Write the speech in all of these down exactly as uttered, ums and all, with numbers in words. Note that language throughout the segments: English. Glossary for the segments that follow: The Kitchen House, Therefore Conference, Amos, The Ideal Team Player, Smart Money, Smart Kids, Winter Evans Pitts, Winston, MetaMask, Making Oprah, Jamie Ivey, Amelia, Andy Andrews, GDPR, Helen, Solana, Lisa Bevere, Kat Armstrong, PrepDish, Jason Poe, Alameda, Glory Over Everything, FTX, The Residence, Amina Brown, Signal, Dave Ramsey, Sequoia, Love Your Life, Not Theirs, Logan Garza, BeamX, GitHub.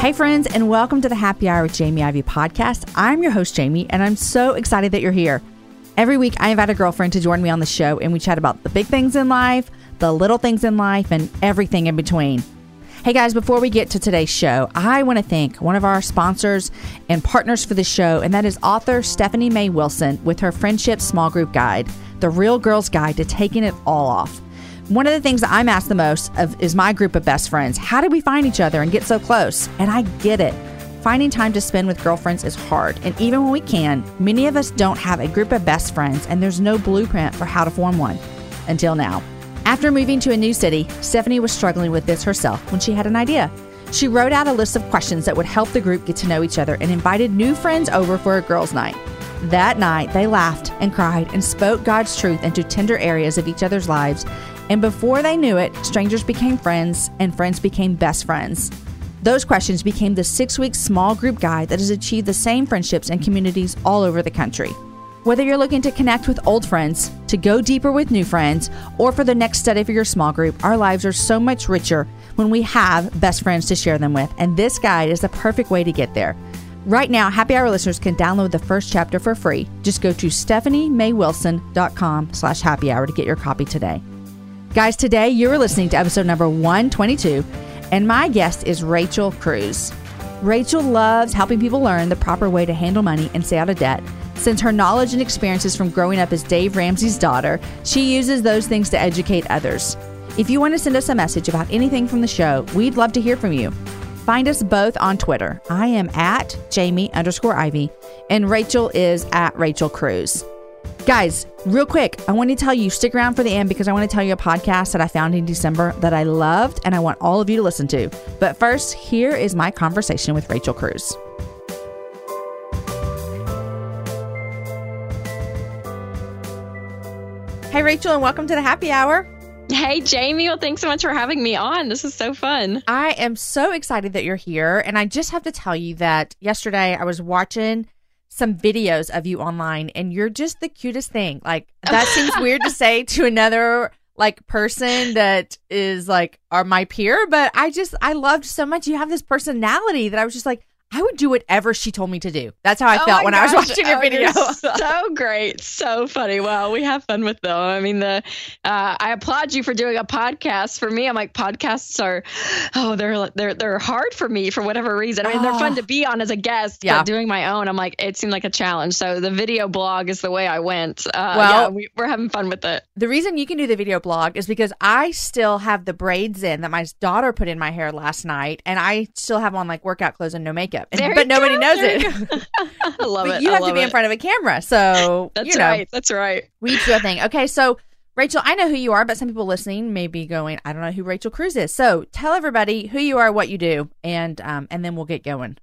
Hey friends, and welcome to the Happy Hour with Jamie Ivey podcast. I'm your host, Jamie, and I'm so excited that you're here. Every week, I invite a girlfriend to join me on the show, and we chat about the big things in life, the little things in life, and everything in between. Hey guys, before we get to today's show, I want to thank one of our sponsors and partners for the show, and that is author Stephanie May Wilson with her Friendship Small Group Guide, The Real Girl's Guide to Taking It All Off. One of the things that I'm asked the most of is my group of best friends. How did we find each other and get so close? And I get it. Finding time to spend with girlfriends is hard. And even when we can, many of us don't have a group of best friends, and there's no blueprint for how to form one. Until now. After moving to a new city, Stephanie was struggling with this herself when she had an idea. She wrote out a list of questions that would help the group get to know each other and invited new friends over for a girls' night. That night, they laughed and cried and spoke God's truth into tender areas of each other's lives. And before they knew it, strangers became friends and friends became best friends. Those questions became the six-week small group guide that has achieved the same friendships and communities all over the country. Whether you're looking to connect with old friends, to go deeper with new friends, or for the next study for your small group, our lives are so much richer when we have best friends to share them with. And this guide is the perfect way to get there. Right now, Happy Hour listeners can download the first chapter for free. Just go to stephanie may wilson dot com slash happy hour to get your copy today. Guys, today you're listening to episode number one twenty-two, and my guest is Rachel Cruze. Rachel loves helping people learn the proper way to handle money and stay out of debt. Since her knowledge and experiences from growing up as Dave Ramsey's daughter, she uses those things to educate others. If you want to send us a message about anything from the show, we'd love to hear from you. Find us both on Twitter. I am at Jamie underscore Ivy, and Rachel is at Rachel Cruze. Guys, real quick, I want to tell you, stick around for the end because I want to tell you a podcast that I found in December that I loved and I want all of you to listen to. But first, here is my conversation with Rachel Cruze. Hey, Rachel, and welcome to the Happy Hour. Hey, Jamie. Well, thanks so much for having me on. This is so fun. I am so excited that you're here. And I just have to tell you that yesterday I was watching some videos of you online, and you're just the cutest thing. Like, that seems weird to say to another like person that is like are my peer, but I just I loved so much. You have this personality that I was just like, I would do whatever she told me to do. That's how I oh felt when gosh. I was watching your oh, video. So great. So funny. Well, we have fun with them. I mean, the uh, I applaud you for doing a podcast. For me, I'm like, podcasts are, oh, they're they're they're hard for me for whatever reason. I mean, they're fun to be on as a guest, yeah. but doing my own, I'm like, it seemed like a challenge. So the video blog is the way I went. Uh, well, yeah, we, we're having fun with it. The reason you can do the video blog is because I still have the braids in that my daughter put in my hair last night, and I still have on like workout clothes and no makeup. And, but nobody go, knows it. I love but it. You I have to be it. in front of a camera. So that's you know, right. That's right. We do a thing. Okay. So, Rachel, I know who you are, but some people listening may be going, I don't know who Rachel Cruze is. So tell everybody who you are, what you do, and um, and then we'll get going.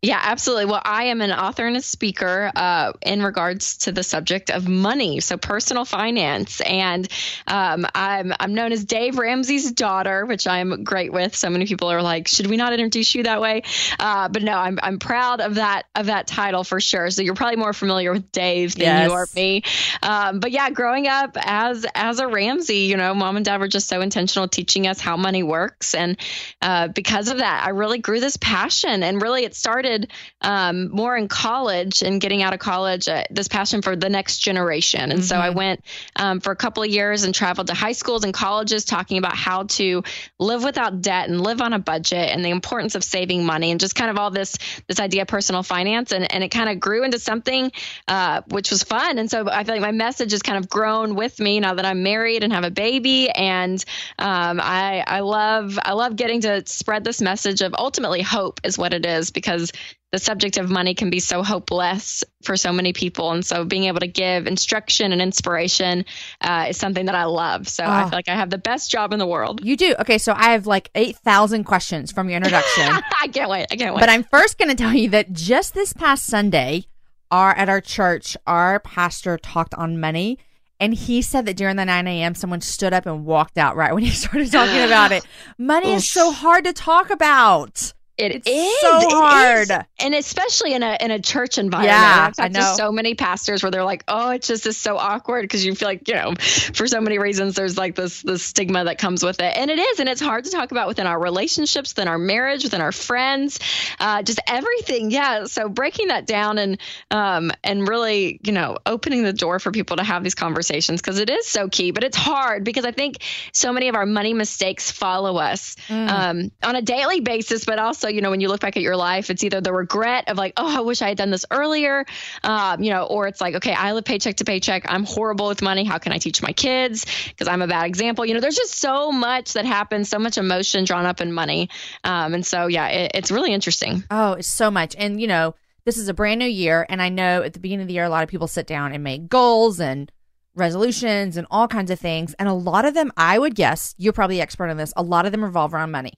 Yeah, absolutely. Well, I am an author and a speaker uh, in regards to the subject of money, so personal finance. And um, I'm I'm known as Dave Ramsey's daughter, which I'm great with. So many people are like, should we not introduce you that way? Uh, but no, I'm I'm proud of that of that title for sure. So you're probably more familiar with Dave than yes. you are me. Um, but yeah, growing up as as a Ramsey, you know, mom and dad were just so intentional teaching us how money works, and uh, because of that, I really grew this passion. And really, it started started um, more in college and getting out of college, uh, this passion for the next generation. And mm-hmm. so I went um, for a couple of years and traveled to high schools and colleges talking about how to live without debt and live on a budget and the importance of saving money and just kind of all this, this idea of personal finance. And, and it kind of grew into something uh, which was fun. And so I feel like my message has kind of grown with me now that I'm married and have a baby. And um, I, I love, I love getting to spread this message of ultimately hope is what it is, because the subject of money can be so hopeless for so many people. And so being able to give instruction and inspiration uh, is something that I love. So oh. I feel like I have the best job in the world. You do. Okay. So I have like eight thousand questions from your introduction. I can't wait. I can't wait. But I'm first going to tell you that just this past Sunday our, at our church, our pastor talked on money. And he said that during the nine a.m., someone stood up and walked out right when he started talking about it. Money is so hard to talk about. It it's is so hard, it is. And especially in a in a church environment. Yeah, I've talked to so many pastors where they're like, "Oh, it's just is so awkward," because you feel like, you know, for so many reasons, there's like this this stigma that comes with it, and it is, and it's hard to talk about within our relationships, within our marriage, within our friends, uh, just everything. Yeah, so breaking that down and um and really, you know, opening the door for people to have these conversations, because it is so key, but it's hard because I think so many of our money mistakes follow us mm. um on a daily basis, but also. You know, when you look back at your life, it's either the regret of like, oh, I wish I had done this earlier, um, you know, or it's like, okay, I live paycheck to paycheck. I'm horrible with money. How can I teach my kids? Because I'm a bad example. You know, there's just so much that happens, so much emotion drawn up in money. Um, and so, yeah, it, it's really interesting. Oh, it's so much. And, you know, this is a brand new year. And I know at the beginning of the year, a lot of people sit down and make goals and resolutions and all kinds of things. And a lot of them, I would guess, you're probably the expert on this, a lot of them revolve around money.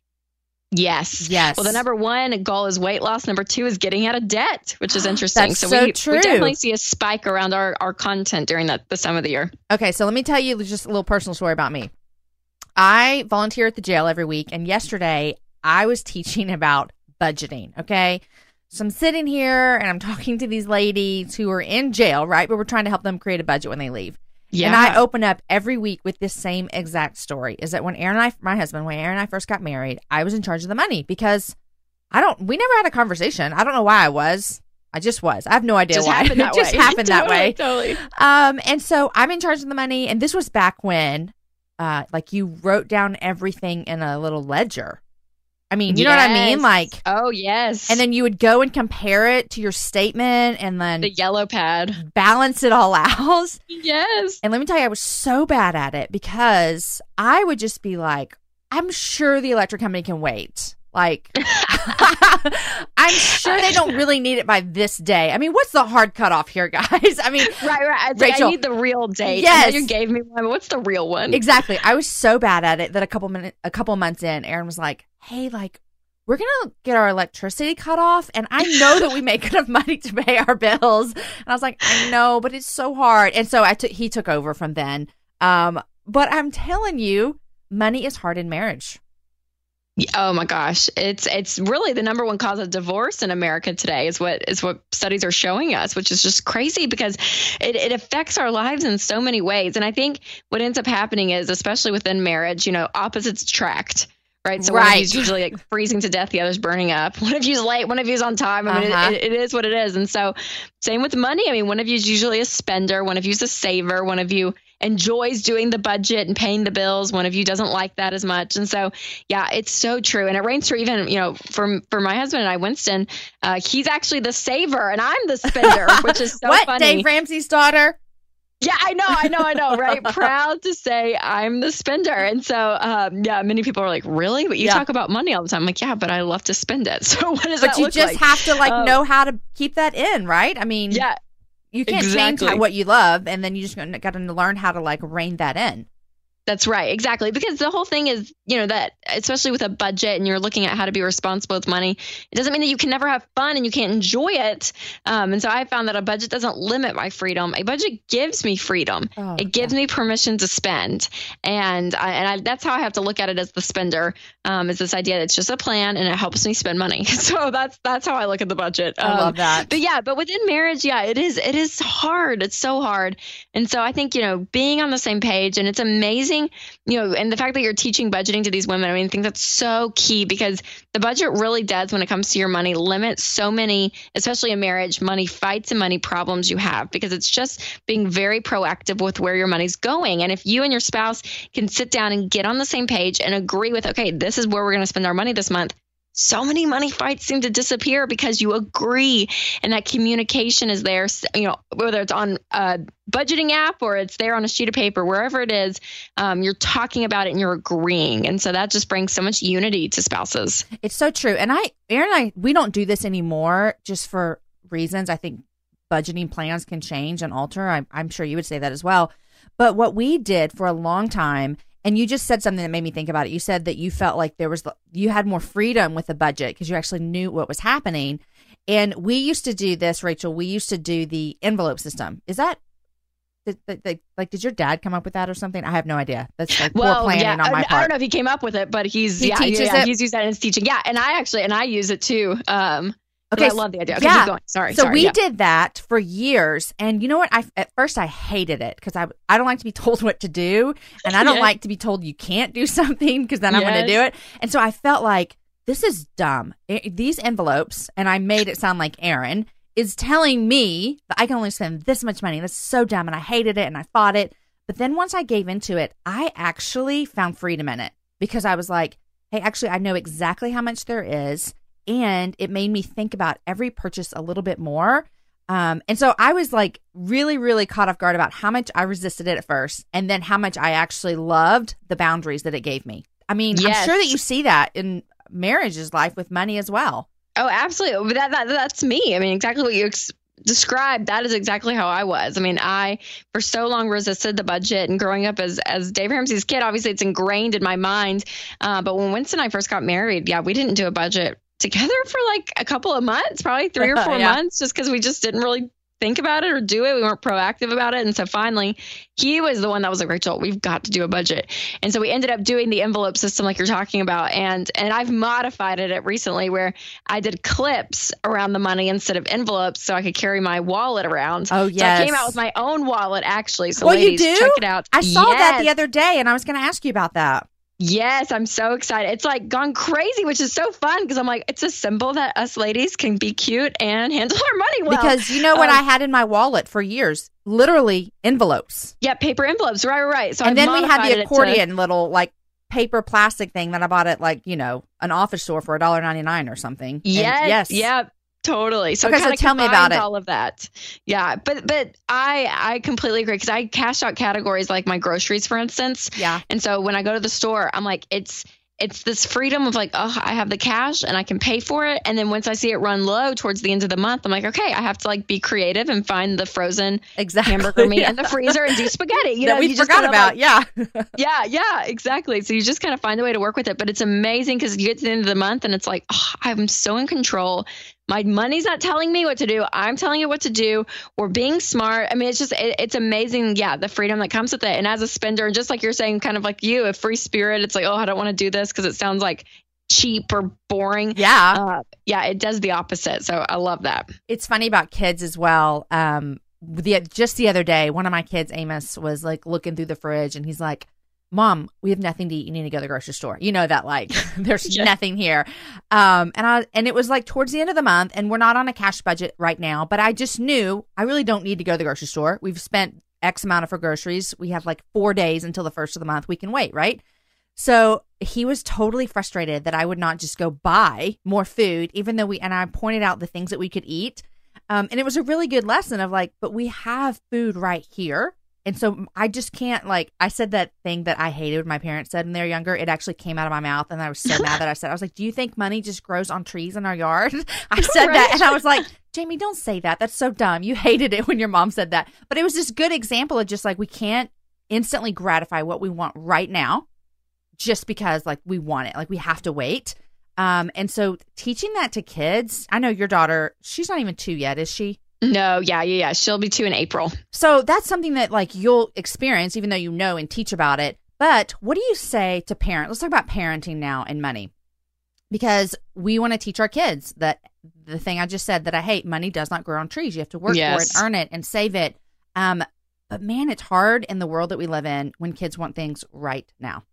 Yes. Yes. Well, the number one goal is weight loss. Number two is getting out of debt, which is interesting. That's so so we, true. we definitely see a spike around our, our content during that this time of the year. Okay. So let me tell you just a little personal story about me. I volunteer at the jail every week. And yesterday I was teaching about budgeting. Okay. So I'm sitting here and I'm talking to these ladies who are in jail, right? But we're trying to help them create a budget when they leave. Yeah. And I open up every week with this same exact story, is that when Aaron and I, my husband, when Aaron and I first got married, I was in charge of the money because I don't, we never had a conversation. I don't know why I was. I just was. I have no idea just why. Happened it just way. happened that totally, way. Totally. Um, and so I'm in charge of the money. And this was back when, uh, like you wrote down everything in a little ledger. I mean, you yes. know what I mean? Like, oh, yes. And then you would go and compare it to your statement and then the yellow pad, balance it all out. Yes. And let me tell you, I was so bad at it because I would just be like, I'm sure the electric company can wait. Like, I'm sure they don't really need it by this day. I mean, what's the hard cutoff here, guys? I mean, right, right. I, Rachel, I need the real date. Yes, you gave me one. But what's the real one? Exactly. I was so bad at it that a couple minutes, a couple months in, Aaron was like, "Hey, like, we're gonna get our electricity cut off, and I know that we make enough money to pay our bills." And I was like, "I know, but it's so hard." And so I took. He took over from then. Um, but I'm telling you, money is hard in marriage. Oh my gosh. It's it's really the number one cause of divorce in America today is what is what studies are showing us, which is just crazy because it, it affects our lives in so many ways. And I think what ends up happening is, especially within marriage, you know, opposites attract. Right. So right. one of you's usually like freezing to death. The other's burning up. One of you's late. One of you's on time. I mean, uh-huh. it, it, it is what it is. And so same with money. I mean, one of you's usually a spender. One of you's a saver. One of you enjoys doing the budget and paying the bills. One of you doesn't like that as much. And so, yeah, it's so true. And it reigns true even, you know, for, for my husband and I, Winston, uh, he's actually the saver and I'm the spender, which is so what, funny. Dave Ramsey's daughter? Yeah, I know, I know, I know, right? Proud to say I'm the spender. And so, um, yeah, many people are like, really? But you yeah. talk about money all the time. I'm like, yeah, but I love to spend it. So what does but that look like? But you just have to like um, know how to keep that in, right? I mean, yeah, you can't exactly. change what you love. And then you just got to learn how to like rein that in. That's right. Exactly. Because the whole thing is, you know, that especially with a budget and you're looking at how to be responsible with money, it doesn't mean that you can never have fun and you can't enjoy it. Um, and so I found that a budget doesn't limit my freedom. A budget gives me freedom. Oh, it gives God. me permission to spend. And I, and I, that's how I have to look at it as the spender, um, is this idea that it's just a plan and it helps me spend money. So that's that's how I look at the budget. Um, I love that. But yeah, but within marriage, yeah, it is. It is hard. It's so hard. And so I think, you know, being on the same page, and it's amazing using, you know, and the fact that you're teaching budgeting to these women, I mean, I think that's so key, because the budget really does, when it comes to your money, limit so many, especially in marriage, money fights and money problems you have, because it's just being very proactive with where your money's going. And if you and your spouse can sit down and get on the same page and agree with, okay, this is where we're going to spend our money this month, so many money fights seem to disappear because you agree and that communication is there, you know, whether it's on a budgeting app or it's there on a sheet of paper, wherever it is, um, you're talking about it and you're agreeing. And so that just brings so much unity to spouses. It's so true. And I, Aaron and I, we don't do this anymore just for reasons. I think budgeting plans can change and alter. I, I'm sure you would say that as well. But what we did for a long time, and you just said something that made me think about it. You said that you felt like there was, you had more freedom with the budget because you actually knew what was happening. And we used to do this, Rachel. We used to do the envelope system. Is that the, the, the, like? Did your dad come up with that or something? I have no idea. That's like well, poor planning yeah. on my part. I don't know if he came up with it, but he's he yeah, teaches yeah, it. He's used that in his teaching. Yeah, and I actually and I use it too. Um, okay, I love the idea. Okay, yeah. keep going. Sorry. So sorry, we yeah. did that for years, and you know what? I at first I hated it because I I don't like to be told what to do, and I don't yes. like to be told you can't do something because then I'm yes. going to do it. And so I felt like this is dumb. It, these envelopes, and I made it sound like Aaron is telling me that I can only spend this much money. That's so dumb, and I hated it, and I fought it. But then once I gave into it, I actually found freedom in it because I was like, hey, actually, I know exactly how much there is. And it made me think about every purchase a little bit more. Um, and so I was like really, really caught off guard about how much I resisted it at first and then how much I actually loved the boundaries that it gave me. I mean, yes. I'm sure that you see that in marriage's life with money as well. Oh, absolutely. That, that That's me. I mean, exactly what you ex- described. That is exactly how I was. I mean, I for so long resisted the budget, and growing up as as Dave Ramsey's kid, obviously it's ingrained in my mind. Uh, but when Winston and I first got married, yeah, we didn't do a budget together for like a couple of months, probably three or four yeah. months, just because we just didn't really think about it or do it. We weren't proactive about it. And so finally, he was the one that was like, Rachel, we've got to do a budget. And so we ended up doing the envelope system like you're talking about. And and I've modified it recently where I did clips around the money instead of envelopes so I could carry my wallet around. Oh, yes. So I came out with my own wallet, actually. So well, ladies, you do? Check it out. I saw yes. that the other day, and I was going to ask you about that. Yes, I'm so excited. It's like gone crazy, which is so fun because I'm like, it's a symbol that us ladies can be cute and handle our money well. Because you know what um, I had in my wallet for years? Literally envelopes. Yeah, paper envelopes. Right, right, right. So and I then we had the accordion to- little like paper plastic thing that I bought at like, you know, an office store for one dollar and ninety-nine cents or something. Yes, and yes. Yeah. Totally. So, okay, so tell me about it. All of that. Yeah. But, but I, I completely agree because I cash out categories like my groceries, for instance. Yeah. And so when I go to the store, I'm like, it's, it's this freedom of like, oh, I have the cash and I can pay for it. And then once I see it run low towards the end of the month, I'm like, okay, I have to like be creative and find the frozen exactly. hamburger meat yeah. in the freezer and do spaghetti. You that know, we you forgot about. Like, yeah. yeah. Yeah, exactly. So you just kind of find a way to work with it. But it's amazing because you get to the end of the month and it's like, oh, I'm so in control. My money's not telling me what to do. I'm telling it what to do. We're being smart. I mean, it's just, it, it's amazing. Yeah. The freedom that comes with it. And as a spender, and just like you're saying, kind of like you, a free spirit, it's like, oh, I don't want to do this because it sounds like cheap or boring. Yeah. Uh, yeah. It does the opposite. So I love that. It's funny about kids as well. Um, the, just the other day, one of my kids, Amos, was like looking through the fridge and he's like, Mom, we have nothing to eat. You need to go to the grocery store. You know that, like, there's yeah. nothing here. Um, and I and it was like towards the end of the month, and we're not on a cash budget right now, but I just knew I really don't need to go to the grocery store. We've spent X amount of our groceries. We have like four days until the first of the month. We can wait, right? So he was totally frustrated that I would not just go buy more food, even though we, and I pointed out the things that we could eat. Um, and it was a really good lesson of like, but we have food right here. And so I just can't, like, I said that thing that I hated my parents said when they were younger. It actually came out of my mouth, and I was so mad that I said, I was like, do you think money just grows on trees in our yard? I said right. that, and I was like, Jamie, don't say that. That's so dumb. You hated it when your mom said that. But it was this good example of just, like, we can't instantly gratify what we want right now just because, like, we want it. Like, we have to wait. Um, and so teaching that to kids, I know your daughter, she's not even two yet, is she? No, yeah, yeah, yeah. She'll be two in April. So that's something that like you'll experience, even though you know and teach about it. But what do you say to parents? Let's talk about parenting now and money, because we want to teach our kids that the thing I just said that I hate, money does not grow on trees. You have to work yes. for it, earn it, and save it. Um, But man, it's hard in the world that we live in when kids want things right now.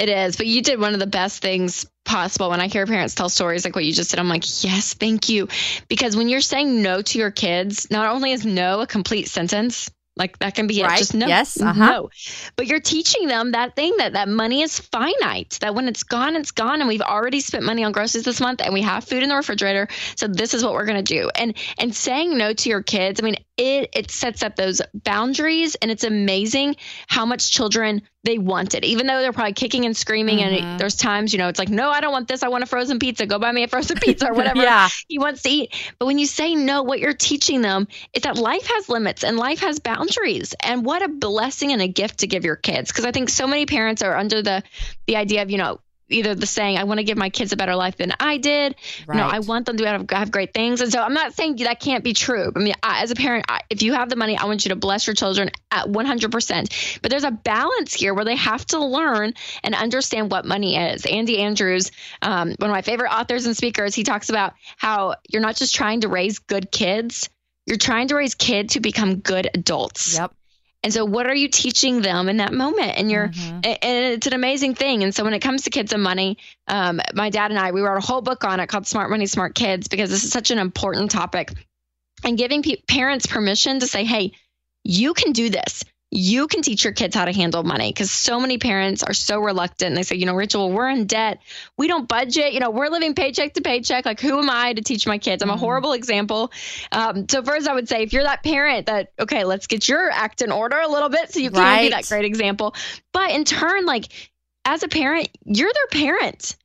It is. But you did one of the best things possible. When I hear parents tell stories like what you just said, I'm like, yes, thank you. Because when you're saying no to your kids, not only is no a complete sentence, like that can be right? It, just no, yes, uh-huh. no, but you're teaching them that thing that that money is finite, that when it's gone, it's gone. And we've already spent money on groceries this month and we have food in the refrigerator. So this is what we're going to do. And, and saying no to your kids, I mean, it, it sets up those boundaries, and it's amazing how much children, they want it, even though they're probably kicking and screaming. Mm-hmm. And there's times, you know, it's like, no, I don't want this. I want a frozen pizza. Go buy me a frozen pizza or whatever yeah. he wants to eat. But when you say no, what you're teaching them is that life has limits and life has boundaries. And what a blessing and a gift to give your kids. Because I think so many parents are under the, the idea of, you know, either the saying, I want to give my kids a better life than I did. Right. You know, I want them to have, have great things. And so I'm not saying that can't be true. I mean, I, as a parent, I, if you have the money, I want you to bless your children at one hundred percent. But there's a balance here where they have to learn and understand what money is. Andy Andrews, um, one of my favorite authors and speakers, he talks about how you're not just trying to raise good kids. You're trying to raise kids who become good adults. Yep. And so what are you teaching them in that moment? And you're, mm-hmm. and it's an amazing thing. And so when it comes to kids and money, um, my dad and I, we wrote a whole book on it called Smart Money, Smart Kids, because this is such an important topic, and giving pe- parents permission to say, hey, you can do this. You can teach your kids how to handle money, because so many parents are so reluctant. And they say, you know, Rachel, well, we're in debt. We don't budget. You know, we're living paycheck to paycheck. Like, who am I to teach my kids? I'm mm-hmm. a horrible example. Um, so first I would say, if you're that parent that, okay, let's get your act in order a little bit so you can right. be that great example. But in turn, like as a parent, you're their parent.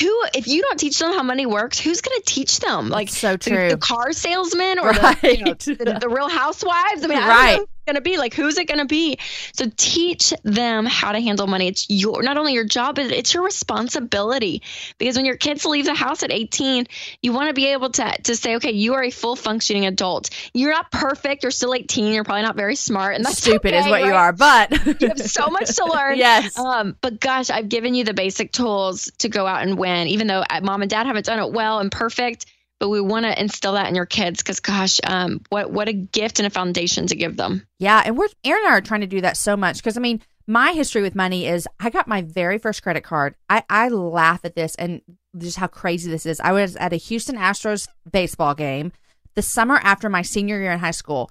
Who, if you don't teach them how money works, who's going to teach them? Like so true. The, the car salesman or right. the, you know, the, the Real Housewives. I mean, I right. don't know who's going to be like, who's it going to be? So teach them how to handle money. It's your, not only your job, but it's your responsibility, because when your kids leave the house at eighteen, you want to be able to, to say, okay, you are a full functioning adult. You're not perfect. You're still eighteen. You're probably not very smart, and that's stupid okay, is what right? you are, but you have so much to learn. Yes. Um, but gosh, I've given you the basic tools to go out and win. And even though mom and dad haven't done it well and perfect, but we want to instill that in your kids, because gosh, um, what what a gift and a foundation to give them. Yeah, and we're Aaron and I are trying to do that so much, because I mean, my history with money is I got my very first credit card. I, I laugh at this and just how crazy this is. I was at a Houston Astros baseball game the summer after my senior year in high school.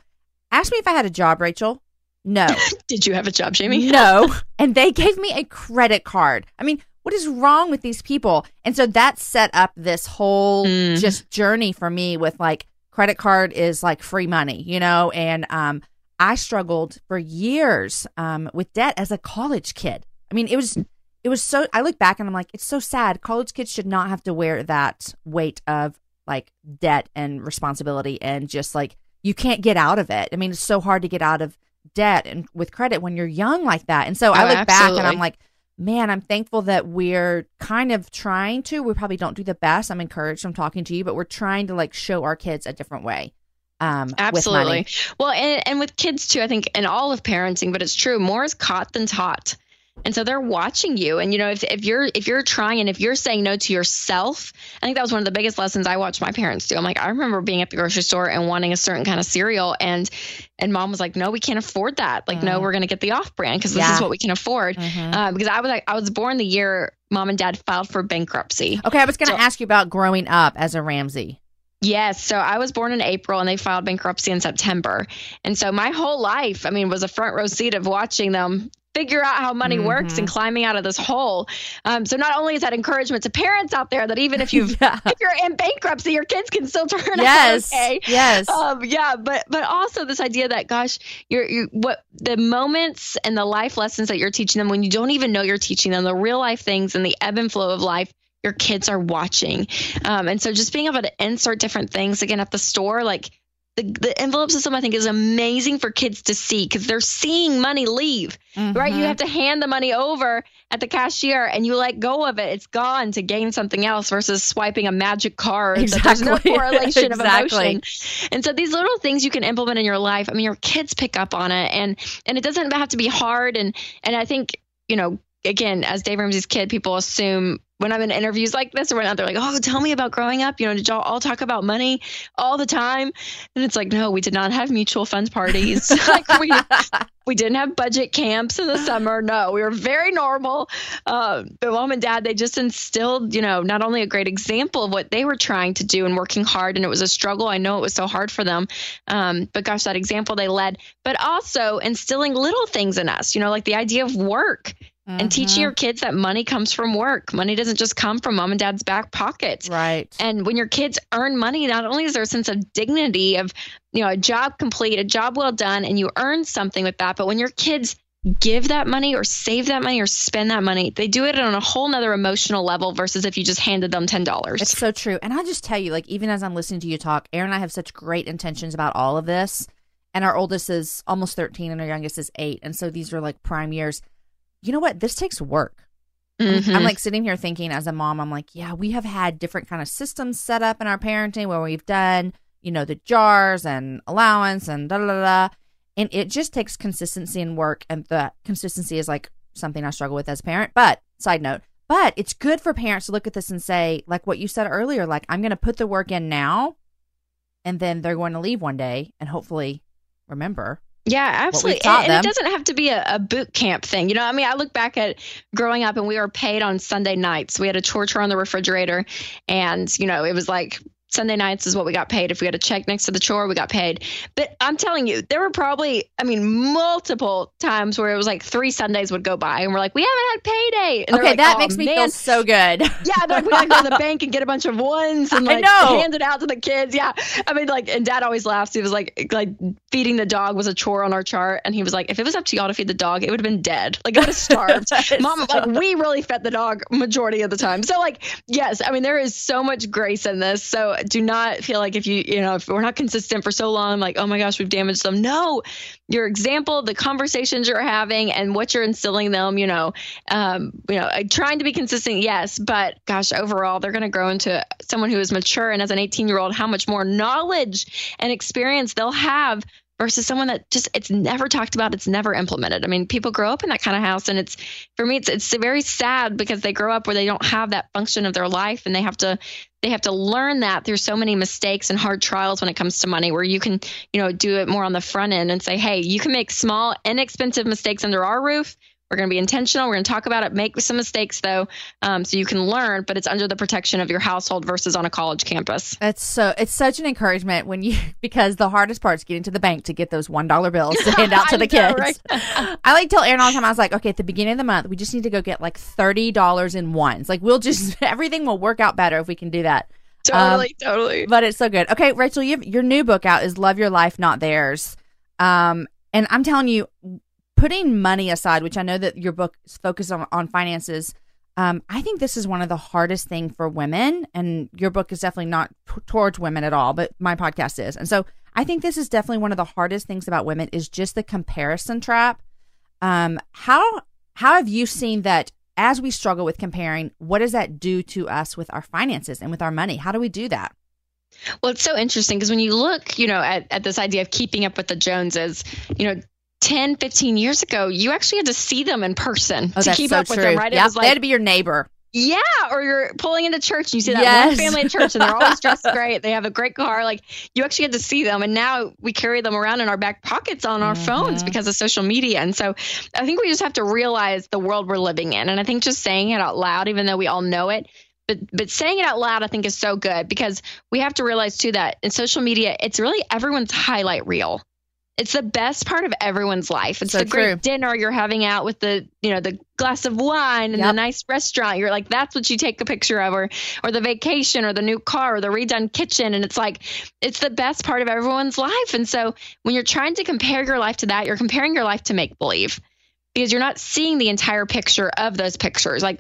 Asked me if I had a job, Rachel. No. Did you have a job, Jamie? No. And they gave me a credit card. I mean, what is wrong with these people? And so that set up this whole mm. just journey for me with like credit card is like free money, you know, and um, I struggled for years um, with debt as a college kid. I mean, it was it was so I look back and I'm like, it's so sad. College kids should not have to wear that weight of like debt and responsibility, and just like you can't get out of it. I mean, it's so hard to get out of debt and with credit when you're young like that. And so oh, I look absolutely. back and I'm like, man, I'm thankful that we're kind of trying to, we probably don't do the best. I'm encouraged from talking to you, but we're trying to like show our kids a different way. Um, Absolutely. With money. Well, and, and with kids too, I think, and all of parenting, but it's true. More is caught than taught. And so they're watching you. And, you know, if, if you're if you're trying and if you're saying no to yourself, I think that was one of the biggest lessons I watched my parents do. I'm like, I remember being at the grocery store and wanting a certain kind of cereal. And and mom was like, no, we can't afford that. Like, mm. no, we're going to get the off brand because this yeah. is what we can afford. Mm-hmm. Uh, because I was like, I was born the year mom and dad filed for bankruptcy. OK, I was going to so- ask you about growing up as a Ramsey. Yes. So I was born in April and they filed bankruptcy in September. And so my whole life, I mean, was a front row seat of watching them figure out how money mm-hmm. works and climbing out of this hole. Um, so not only is that encouragement to parents out there that even if you've yeah. if you're in bankruptcy, your kids can still turn yes. out okay. Yes. Um, yeah. But but also this idea that gosh, you're you what the moments and the life lessons that you're teaching them when you don't even know you're teaching them, the real life things and the ebb and flow of life. Your kids are watching. Um, and so just being able to insert different things again at the store, like the, the envelope system, I think is amazing for kids to see because they're seeing money leave, mm-hmm. right? You have to hand the money over at the cashier and you let go of it. It's gone to gain something else versus swiping a magic card. Exactly. There's no correlation exactly. of emotion. And so these little things you can implement in your life. I mean, your kids pick up on it and, and it doesn't have to be hard. And, and I think, you know, again, as Dave Ramsey's kid, people assume when I'm in interviews like this or when they're like, oh, tell me about growing up. You know, did y'all all talk about money all the time? And it's like, no, we did not have mutual funds parties. Like we, we didn't have budget camps in the summer. No, we were very normal. Uh, but mom and dad, they just instilled, you know, not only a great example of what they were trying to do and working hard, and it was a struggle. I know it was so hard for them. Um, but gosh, that example they led, but also instilling little things in us, you know, like the idea of work. Mm-hmm. And teaching your kids that money comes from work. Money doesn't just come from mom and dad's back pockets. Right. And when your kids earn money, not only is there a sense of dignity of, you know, a job complete, a job well done, and you earn something with that. But when your kids give that money or save that money or spend that money, they do it on a whole nother emotional level versus if you just handed them ten dollars. It's so true. And I'll just tell you, like, even as I'm listening to you talk, Aaron and I have such great intentions about all of this. And our oldest is almost thirteen and our youngest is eight. And so these are like prime years. You know what? This takes work. Mm-hmm. I'm like sitting here thinking as a mom, I'm like, yeah, we have had different kind of systems set up in our parenting where we've done, you know, the jars and allowance and da da da. And it just takes consistency and work. And the consistency is like something I struggle with as a parent. But side note, but it's good for parents to look at this and say, like what you said earlier, like I'm going to put the work in now and then they're going to leave one day and hopefully remember. Yeah, absolutely. And, and it doesn't have to be a, a boot camp thing. You know, I mean, I look back at growing up and we were paid on Sunday nights. We had a chore chart on the refrigerator and, you know, it was like Sunday nights is what we got paid. If we had a check next to the chore, we got paid. But I'm telling you, there were probably, I mean, multiple times where it was like three Sundays would go by and we're like, we haven't had payday. And okay, like, that oh, makes me man. feel so good. Yeah, like we gotta go to the bank and get a bunch of ones and like hand it out to the kids. Yeah, I mean, like, and dad always laughs. He was like, like feeding the dog was a chore on our chart, and he was like, if it was up to y'all to feed the dog, it would have been dead. Like I would have starved. Mom, so- like we really fed the dog majority of the time. So like, yes, I mean, there is so much grace in this. So. Do not feel like if you, you know, if we're not consistent for so long, like, oh my gosh, we've damaged them. No, your example, the conversations you're having and what you're instilling them, you know, um, you know, trying to be consistent. Yes. But gosh, overall, they're going to grow into someone who is mature. And as an eighteen year old, how much more knowledge and experience they'll have versus someone that just, it's never talked about. It's never implemented. I mean, people grow up in that kind of house and it's, for me, it's, it's very sad because they grow up where they don't have that function of their life and they have to, they have to learn that through so many mistakes and hard trials when it comes to money, where you can, you know, do it more on the front end and say, hey, you can make small, inexpensive mistakes under our roof. We're going to be intentional. We're going to talk about it, make some mistakes though. Um, so you can learn, but it's under the protection of your household versus on a college campus. That's so, it's such an encouragement when you, because the hardest part is getting to the bank to get those one dollar bills to hand out to the kids. Know, right? I like tell Aaron all the time, I was like, okay, at the beginning of the month, we just need to go get like thirty dollars in ones. Like we'll just, everything will work out better if we can do that. Totally, um, totally. But it's so good. Okay, Rachel, you have, your new book out is Love Your Life, Not Theirs. Um, and I'm telling you, putting money aside, which I know that your book is focused on, on finances, um, I think this is one of the hardest things for women. And your book is definitely not t- towards women at all, but my podcast is. And so I think this is definitely one of the hardest things about women is just the comparison trap. Um, how how have you seen that as we struggle with comparing, what does that do to us with our finances and with our money? How do we do that? Well, it's so interesting because when you look, you know, at, at this idea of keeping up with the Joneses, you know, ten, fifteen years ago, you actually had to see them in person oh, to keep so up with true. them, right? Yeah, it was like, they had to be your neighbor. Yeah, or you're pulling into church and you see that yes. one family at church and they're always dressed great. They have a great car. Like you actually had to see them. And now we carry them around in our back pockets on our mm-hmm. phones because of social media. And so I think we just have to realize the world we're living in. And I think just saying it out loud, even though we all know it, But but saying it out loud, I think, is so good because we have to realize, too, that in social media, it's really everyone's highlight reel. It's the best part of everyone's life. It's so the great true. dinner you're having out with the, you know, the glass of wine and yep. the nice restaurant. You're like, that's what you take a picture of, or, or the vacation or the new car or the redone kitchen. And it's like, it's the best part of everyone's life. And so when you're trying to compare your life to that, you're comparing your life to make believe because you're not seeing the entire picture of those pictures. Like,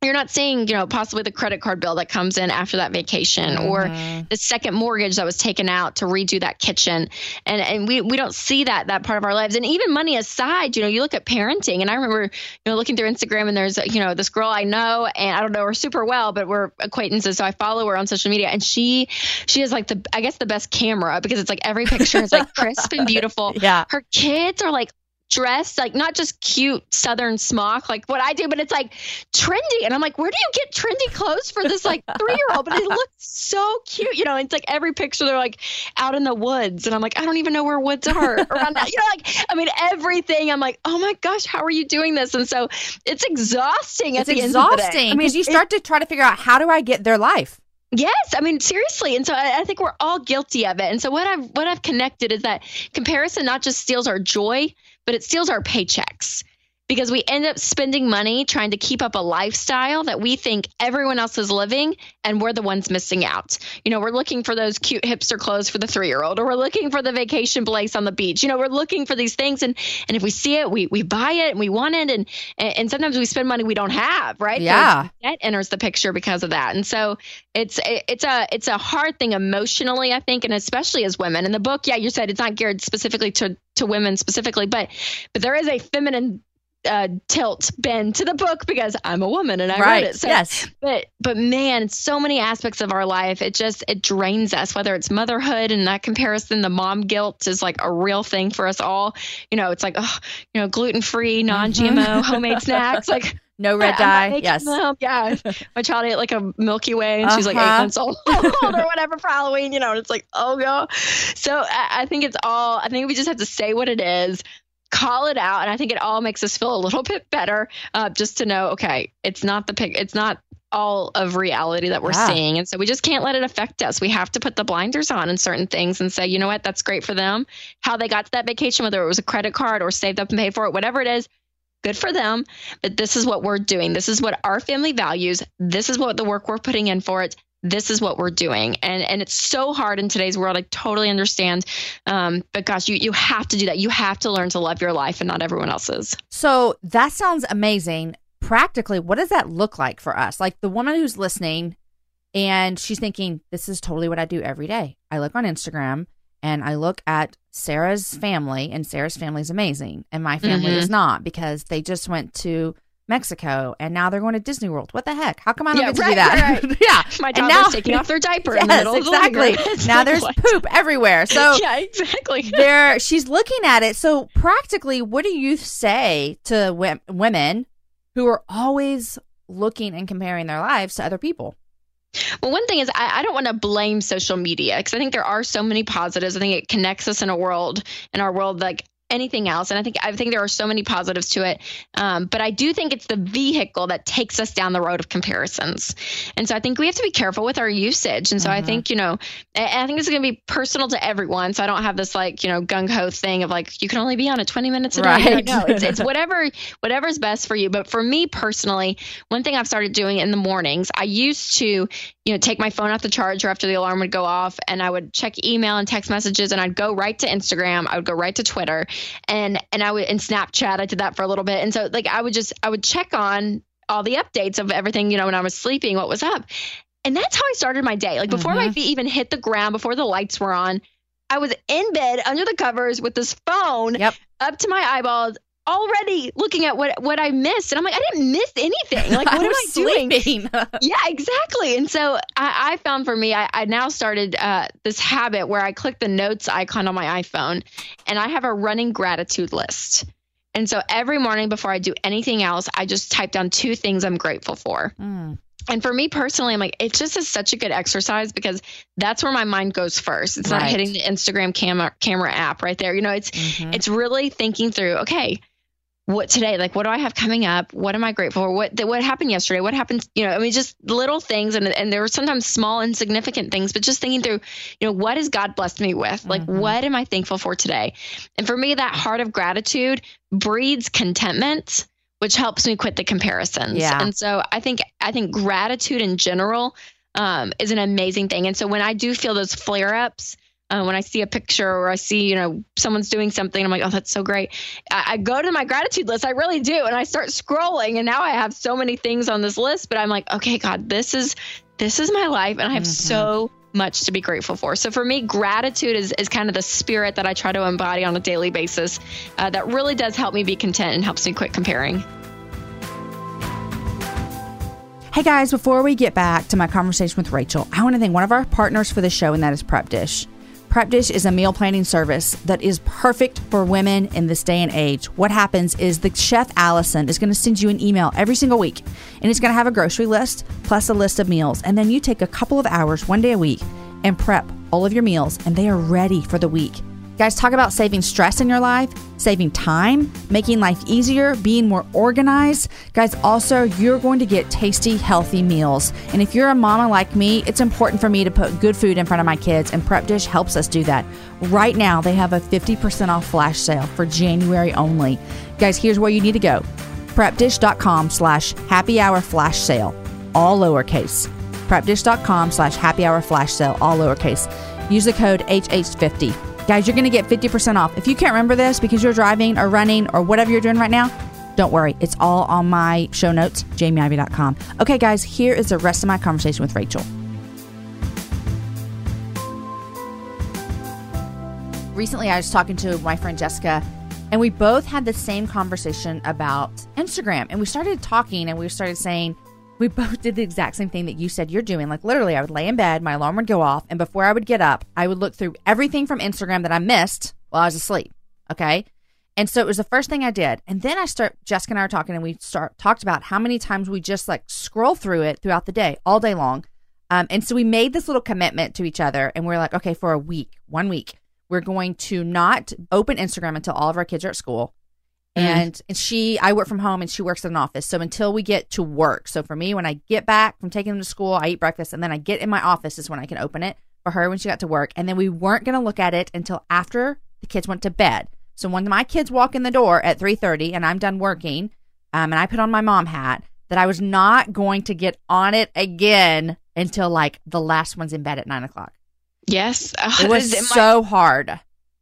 you're not seeing, you know, possibly the credit card bill that comes in after that vacation mm-hmm. or the second mortgage that was taken out to redo that kitchen. And and we, we don't see that, that part of our lives. And even money aside, you know, you look at parenting and I remember, you know, looking through Instagram and there's, you know, this girl I know, and I don't know her super well, but we're acquaintances. So I follow her on social media and she, she has like the, I guess the best camera because it's like every picture is like crisp and beautiful. Yeah. Her kids are like dress, like not just cute Southern smock, like what I do, but it's like trendy. And I'm like, where do you get trendy clothes for this like three-year-old? But it looks so cute. You know, it's like every picture they're like out in the woods. And I'm like, I don't even know where woods are around that. You know, like, I mean, everything. I'm like, oh my gosh, how are you doing this? And so it's exhausting. It's at the exhausting. End of the day. I mean, because you start to try to figure out, how do I get their life? Yes. I mean, seriously. And so I, I think we're all guilty of it. And so what I've, what I've connected is that comparison not just steals our joy, but it steals our paychecks, because we end up spending money trying to keep up a lifestyle that we think everyone else is living, and we're the ones missing out. You know, we're looking for those cute hipster clothes for the three-year-old, or we're looking for the vacation place on the beach. You know, we're looking for these things, and, and if we see it, we we buy it and we want it, and and sometimes we spend money we don't have, right? Yeah, that enters the picture because of that. And so it's it's a it's a hard thing emotionally, I think, and especially as women. In the book, yeah, you said it's not geared specifically to to women specifically, but but there is a feminine Uh, tilt bend to the book because I'm a woman and I right. read it. So, yes. But but man, so many aspects of our life, it just it drains us, whether it's motherhood and that comparison, the mom guilt is like a real thing for us all. You know, it's like, oh, you know, gluten-free, non-G M O, mm-hmm. homemade snacks, like no red dye. Yes. Them. Yeah. My child ate like a Milky Way and uh-huh. she's like eight months old or whatever for Halloween, you know, and it's like, oh no. So I, I think it's all, I think we just have to say what it is, call it out. And I think it all makes us feel a little bit better uh, just to know, okay, it's not the pic, it's not all of reality that we're yeah. seeing. And so we just can't let it affect us. We have to put the blinders on in certain things and say, you know what, that's great for them. How they got to that vacation, whether it was a credit card or saved up and paid for it, whatever it is, good for them. But this is what we're doing. This is what our family values. This is what the work we're putting in for it. This is what we're doing. And and it's so hard in today's world. I totally understand. Um, but gosh, you, you have to do that. You have to learn to love your life and not everyone else's. So that sounds amazing. Practically, what does that look like for us? Like the woman who's listening and she's thinking, this is totally what I do every day. I look on Instagram and I look at Sarah's family, and Sarah's family is amazing. And my family mm-hmm. is not, because they just went to Mexico, and now they're going to Disney World. What the heck? How come I don't yeah, get to right, do that? Right. yeah. My daughter's taking off their diaper yes, in the middle exactly. of the living room. Now there's what? poop everywhere. So yeah, exactly. there, she's looking at it. So practically, what do you say to w- women who are always looking and comparing their lives to other people? Well, one thing is I, I don't want to blame social media, because I think there are so many positives. I think it connects us in a world, in our world, like anything else. And I think, I think there are so many positives to it. Um, but I do think it's the vehicle that takes us down the road of comparisons. And so I think we have to be careful with our usage. And so mm-hmm. I think, you know, I, I think it's going to be personal to everyone. So I don't have this like, you know, gung ho thing of like, you can only be on it twenty minutes a right. day. No, it's, it's whatever, whatever's best for you. But for me personally, one thing I've started doing in the mornings, I used to, you know, take my phone off the charger after the alarm would go off, and I would check email and text messages, and I'd go right to Instagram. I would go right to Twitter. And, and I would, and Snapchat, I did that for a little bit. And so like, I would just, I would check on all the updates of everything, you know, when I was sleeping, what was up. And that's how I started my day. Like before mm-hmm. my feet even hit the ground, before the lights were on, I was in bed under the covers with this phone yep. up to my eyeballs, already looking at what, what I missed. And I'm like, I didn't miss anything. Like, what am I doing? Yeah, exactly. And so I, I found for me, I, I now started uh, this habit where I click the notes icon on my iPhone, and I have a running gratitude list. And so every morning before I do anything else, I just type down two things I'm grateful for. Mm. And for me personally, I'm like, it just is such a good exercise, because that's where my mind goes first. It's right. not hitting the Instagram camera camera app right there. You know, it's mm-hmm. it's really thinking through, okay, what today, like, what do I have coming up? What am I grateful for? What, what happened yesterday? What happened? You know, I mean, just little things. And, and there were sometimes small insignificant things, but just thinking through, you know, what has God blessed me with? Like, mm-hmm. what am I thankful for today? And for me, that heart of gratitude breeds contentment, which helps me quit the comparisons. Yeah. And so I think, I think gratitude in general um, is an amazing thing. And so when I do feel those flare ups, Uh, when I see a picture or I see, you know, someone's doing something, I'm like, oh, that's so great. I, I go to my gratitude list. I really do. And I start scrolling, and now I have so many things on this list, but I'm like, okay, God, this is, this is my life. And I have mm-hmm. so much to be grateful for. So for me, gratitude is, is kind of the spirit that I try to embody on a daily basis. Uh, that really does help me be content and helps me quit comparing. Hey guys, before we get back to my conversation with Rachel, I want to thank one of our partners for the show, and that is PrepDish. PrepDish is a meal planning service that is perfect for women in this day and age. What happens is the chef, Allison, is going to send you an email every single week, and it's going to have a grocery list plus a list of meals. And then you take a couple of hours, one day a week, and prep all of your meals, and they are ready for the week. Guys, talk about saving stress in your life, saving time, making life easier, being more organized. Guys, also, you're going to get tasty, healthy meals. And if you're a mama like me, it's important for me to put good food in front of my kids, and PrepDish helps us do that. Right now, they have a fifty percent off flash sale for January only. Guys, here's where you need to go. PrepDish.com slash happy hour flash sale, all lowercase. PrepDish.com slash happy hour flash sale, all lowercase. Use the code H H fifty. Guys, you're going to get fifty percent off. If you can't remember this because you're driving or running or whatever you're doing right now, don't worry. It's all on my show notes, jamie ivey dot com. Okay, guys, here is the rest of my conversation with Rachel. Recently, I was talking to my friend Jessica, and we both had the same conversation about Instagram. And we started talking, and we started saying, we both did the exact same thing that you said you're doing. Like, literally, I would lay in bed, my alarm would go off, and before I would get up, I would look through everything from Instagram that I missed while I was asleep, okay? And so it was the first thing I did. And then I start, Jessica and I are talking, and we start talked about how many times we just, like, scroll through it throughout the day, all day long. Um, and so we made this little commitment to each other, and we're like, okay, for a week, one week, we're going to not open Instagram until all of our kids are at school. And she, I work from home and she works in an office. So until we get to work. So for me, when I get back from taking them to school, I eat breakfast and then I get in my office is when I can open it. For her, when she got to work. And then we weren't going to look at it until after the kids went to bed. So when my kids walk in the door at three thirty and I'm done working um, and I put on my mom hat, that I was not going to get on it again until like the last one's in bed at nine o'clock. Yes. Oh, it was it so my- hard.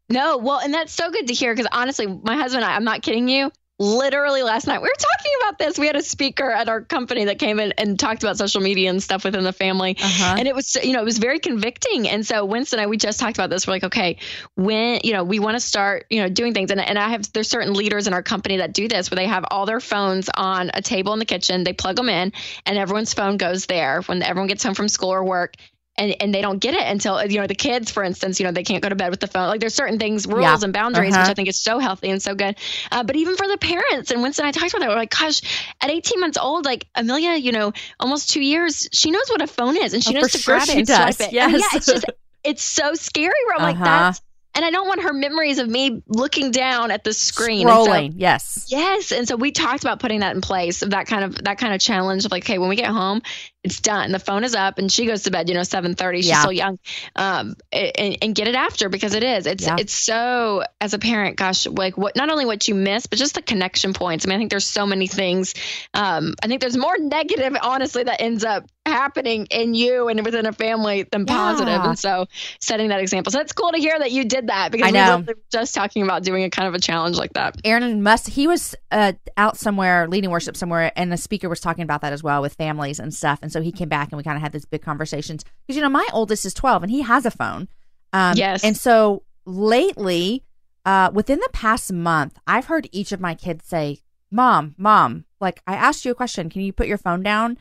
No, well, and that's so good to hear because honestly, my husband and I, I'm not kidding you, literally last night, we were talking about this. We had a speaker at our company that came in and talked about social media and stuff within the family. Uh-huh. And it was, you know, it was very convicting. And so Winston and I, we just talked about this. We're like, okay, when, you know, we want to start, you know, doing things. And, and I have, there's certain leaders in our company that do this where they have all their phones on a table in the kitchen. They plug them in and everyone's phone goes there when everyone gets home from school or work. And and they don't get it until, you know, the kids, for instance, you know, they can't go to bed with the phone. Like there's certain things, rules yeah. and boundaries, uh-huh. which I think is so healthy and so good. Uh, but even for the parents, and Winston and I talked about that, we're like, gosh, at eighteen months old, like Amelia, you know, almost two years, she knows what a phone is and she oh, knows to sure grab it and swipe it. Yes. And yeah, it's just, it's so scary where I'm uh-huh. like, that's, and I don't want her memories of me looking down at the screen. Scrolling, and so, yes. Yes. And so we talked about putting that in place, that kind of that kind of challenge of like, okay, when we get home, it's done. The phone is up and she goes to bed, you know, seven thirty. She's yeah. so young. Um, and, and get it after because it is. It's yeah. it's so, as a parent, gosh, like what not only what you miss, but just the connection points. I mean, I think there's so many things. Um, I think there's more negative, honestly, that ends up happening in you and within a family than positive. Yeah. And so setting that example. So it's cool to hear that you did that because I know. We were just talking about doing a kind of a challenge like that. Aaron must, he was uh, out somewhere leading worship somewhere. And the speaker was talking about that as well with families and stuff. And so he came back and we kind of had these big conversations because, you know, my oldest is twelve and he has a phone. Um, yes. And so lately, uh, within the past month, I've heard each of my kids say, mom, mom, like I asked you a question. Can you put your phone down?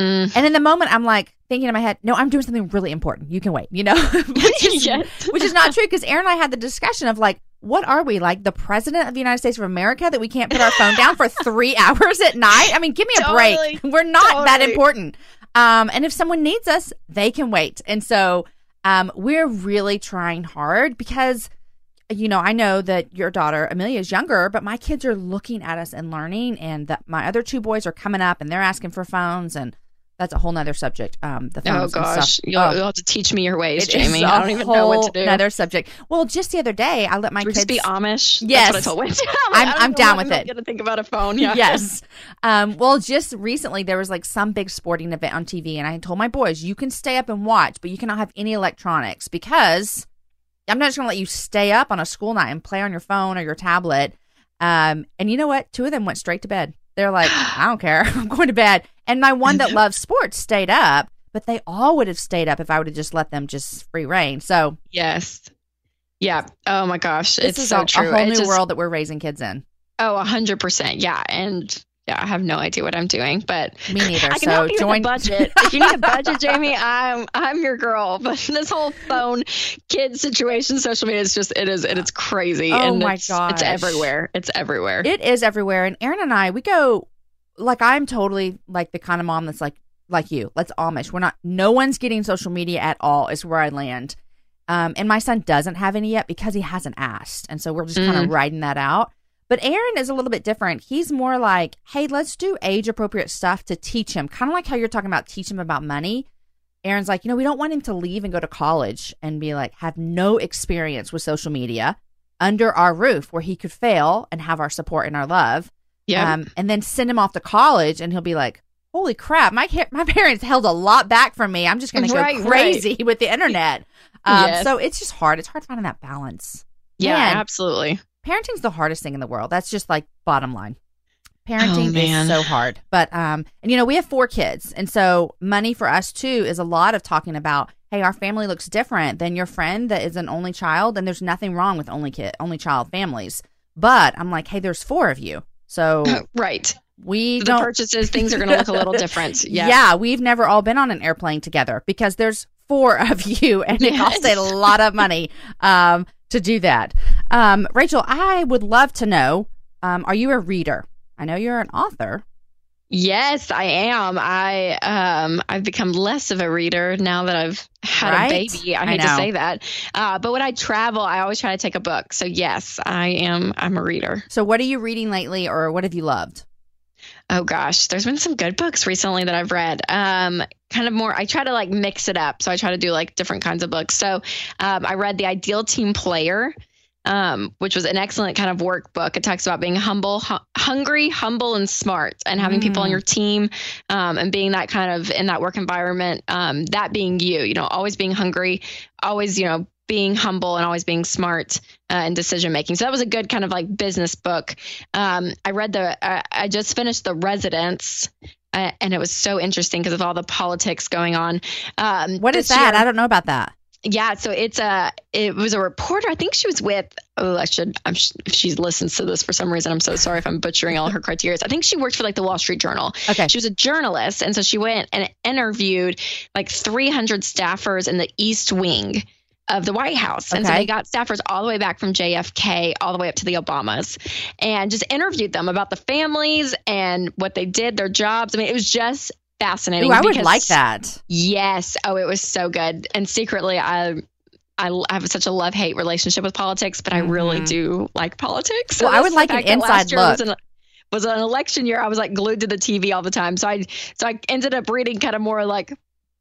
And in the moment, I'm like thinking in my head, no, I'm doing something really important. You can wait, you know, which, is, yes. which is not true because Aaron and I had the discussion of like, what are we like the president of the United States of America that we can't put our phone down for three hours at night? I mean, give me a totally, break. We're not totally. that important. Um, and if someone needs us, they can wait. And so um, we're really trying hard because, you know, I know that your daughter, Amelia, is younger, but my kids are looking at us and learning. And the, my other two boys are coming up and they're asking for phones and that's a whole nother subject. Um, the oh, gosh. You'll, oh. you'll have to teach me your ways, it Jamie. I don't even know what to do. Another subject. Well, just the other day, I let my Should kids... Just be Amish? Yes. That's what I told Winston. I'm, I'm, I'm down with I'm it. I'm going to think about a phone. Yeah. Yes. Um, well, just recently, there was like some big sporting event on T V, and I told my boys, you can stay up and watch, but you cannot have any electronics because I'm not just going to let you stay up on a school night and play on your phone or your tablet. Um, and you know what? Two of them went straight to bed. They're like, I don't care. I'm going to bed. And my one that loves sports stayed up, but they all would have stayed up if I would have just let them just free reign. So yes. Yeah. Oh my gosh. It's so true. It's a whole new world that we're raising kids in. Oh, a hundred percent. Yeah. And Yeah, I have no idea what I'm doing, but me neither. I can so help you join- with a budget. If you need a budget, Jamie, I'm I'm your girl. But this whole phone, kid situation, social media is just it is and it's crazy. Oh and my it's, gosh, it's everywhere. It's everywhere. It is everywhere. And Aaron and I, we go like I'm totally like the kind of mom that's like like you. Let's Amish. We're not. No one's getting social media at all. Is where I land. Um, and my son doesn't have any yet because he hasn't asked, and so we're just mm. kind of riding that out. But Aaron is a little bit different. He's more like, hey, let's do age-appropriate stuff to teach him. Kind of like how you're talking about teach him about money. Aaron's like, you know, we don't want him to leave and go to college and be like, have no experience with social media under our roof where he could fail and have our support and our love. Yeah. Um, and then send him off to college and he'll be like, holy crap, my my parents held a lot back from me. I'm just going to go right, crazy right. with the internet. Um, yes. So it's just hard. It's hard finding that balance. Yeah, Man. absolutely. Parenting's the hardest thing in the world. That's just like bottom line. Parenting oh, is so hard. But, um, and you know, we have four kids. And so money for us too is a lot of talking about, hey, our family looks different than your friend that is an only child. And there's nothing wrong with only kid, only child families. But I'm like, hey, there's four of you. So right. we the don't. The purchases, things are going to look a little different. Yeah. Yeah. We've never all been on an airplane together because there's four of you and yes. it costs a lot of money. Um, to do that. Um, Rachel, I would love to know, um, are you a reader? I know you're an author. Yes, I am. I, um, I've become less of a reader now that I've had right? a baby. I, I hate know. to say that. Uh, but when I travel, I always try to take a book. So yes, I am. I'm a reader. So what are you reading lately or what have you loved? Oh gosh, there's been some good books recently that I've read. Um, kind of more, I try to like mix it up. So I try to do like different kinds of books. So um, I read The Ideal Team Player, um, which was an excellent kind of workbook. It talks about being humble, hu- hungry, humble, and smart and having mm. people on your team um, and being that kind of in that work environment, um, that being you, you know, always being hungry, always, you know, being humble and always being smart uh, and decision making. So that was a good kind of like business book. Um, I read the, uh, I just finished The Residence uh, and it was so interesting because of all the politics going on. Um, what is that? Year. I don't know about that. Yeah. So it's a, it was a reporter. I think she was with, oh, I should, I'm, if she listens to this for some reason, I'm so sorry if I'm butchering all her criteria. I think she worked for like the Wall Street Journal. Okay. She was a journalist. And so she went and interviewed like three hundred staffers in the East Wing of the White House. And okay. so they got staffers all the way back from J F K all the way up to the Obamas and just interviewed them about the families and what they did, their jobs. I mean, it was just fascinating. Ooh, I because, would like that. Yes. Oh, it was so good. And secretly, I I have such a love-hate relationship with politics, but mm-hmm. I really do like politics. So well, I would like an inside look. Was an election year. I was like glued to the T V all the time. So I So I ended up reading kind of more like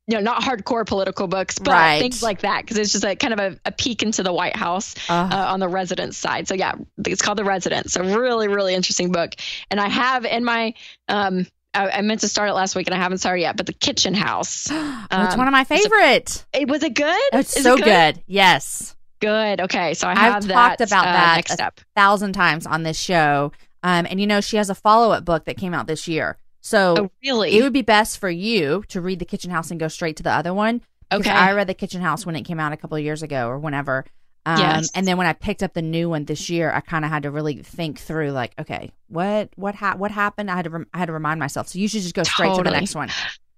you know, not hardcore political books, but right. things like that. Cause it's just like kind of a, a peek into the White House uh. Uh, on the Residence side. So yeah, it's called The Residence. A really, really interesting book. And I have in my, um, I, I meant to start it last week and I haven't started yet, but The Kitchen House. Um, it's one of my favorites. It was a good. It's so it good? good. Yes. Good. Okay. So I have I've that, talked about uh, that next a step. thousand times on this show. Um, and you know, she has a follow-up book that came out this year. So oh, really? It would be best for you to read The Kitchen House and go straight to the other one. Okay. I read The Kitchen House when it came out a couple of years ago or whenever. Um, yes. And then when I picked up the new one this year, I kind of had to really think through like, okay, what what, ha- what happened? I had to rem- I had to remind myself. So you should just go straight totally. to the next one.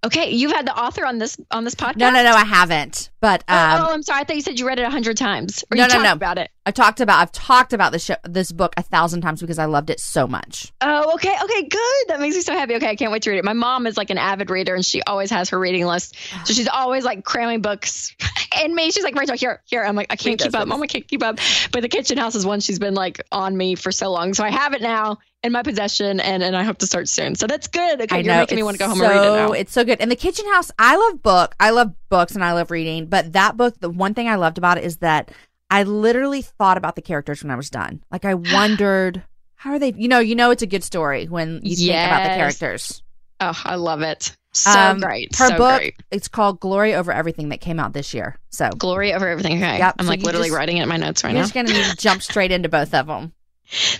Okay. You've had the author on this on this podcast? No, no, no, I haven't. But um, oh, oh, I'm sorry. I thought you said you read it a hundred times. Or no, you no, no. About it. I talked about I've talked about this show, this book a thousand times because I loved it so much. Oh, okay, okay, good. That makes me so happy. Okay, I can't wait to read it. My mom is like an avid reader, and she always has her reading list, so she's always like cramming books in me. She's like, Rachel, here, here. I'm like, I can't keep up. Mom, I can't keep up. But The Kitchen House is one she's been like on me for so long, so I have it now in my possession, and and I hope to start soon. So that's good. Okay, I you're know, making me want to go home so, and read it now. It's so good. And The Kitchen House, I love book. I love books, and I love reading. But that book, the one thing I loved about it is that I literally thought about the characters when I was done. Like I wondered, how are they? You know, you know, it's a good story when you yes. think about the characters. Oh, I love it. So um, great. Her so book, great. It's called Glory Over Everything that came out this year. So Glory Over Everything. Okay. Yep. I'm so like literally just, writing it in my notes right you're now. You're just going to jump straight into both of them.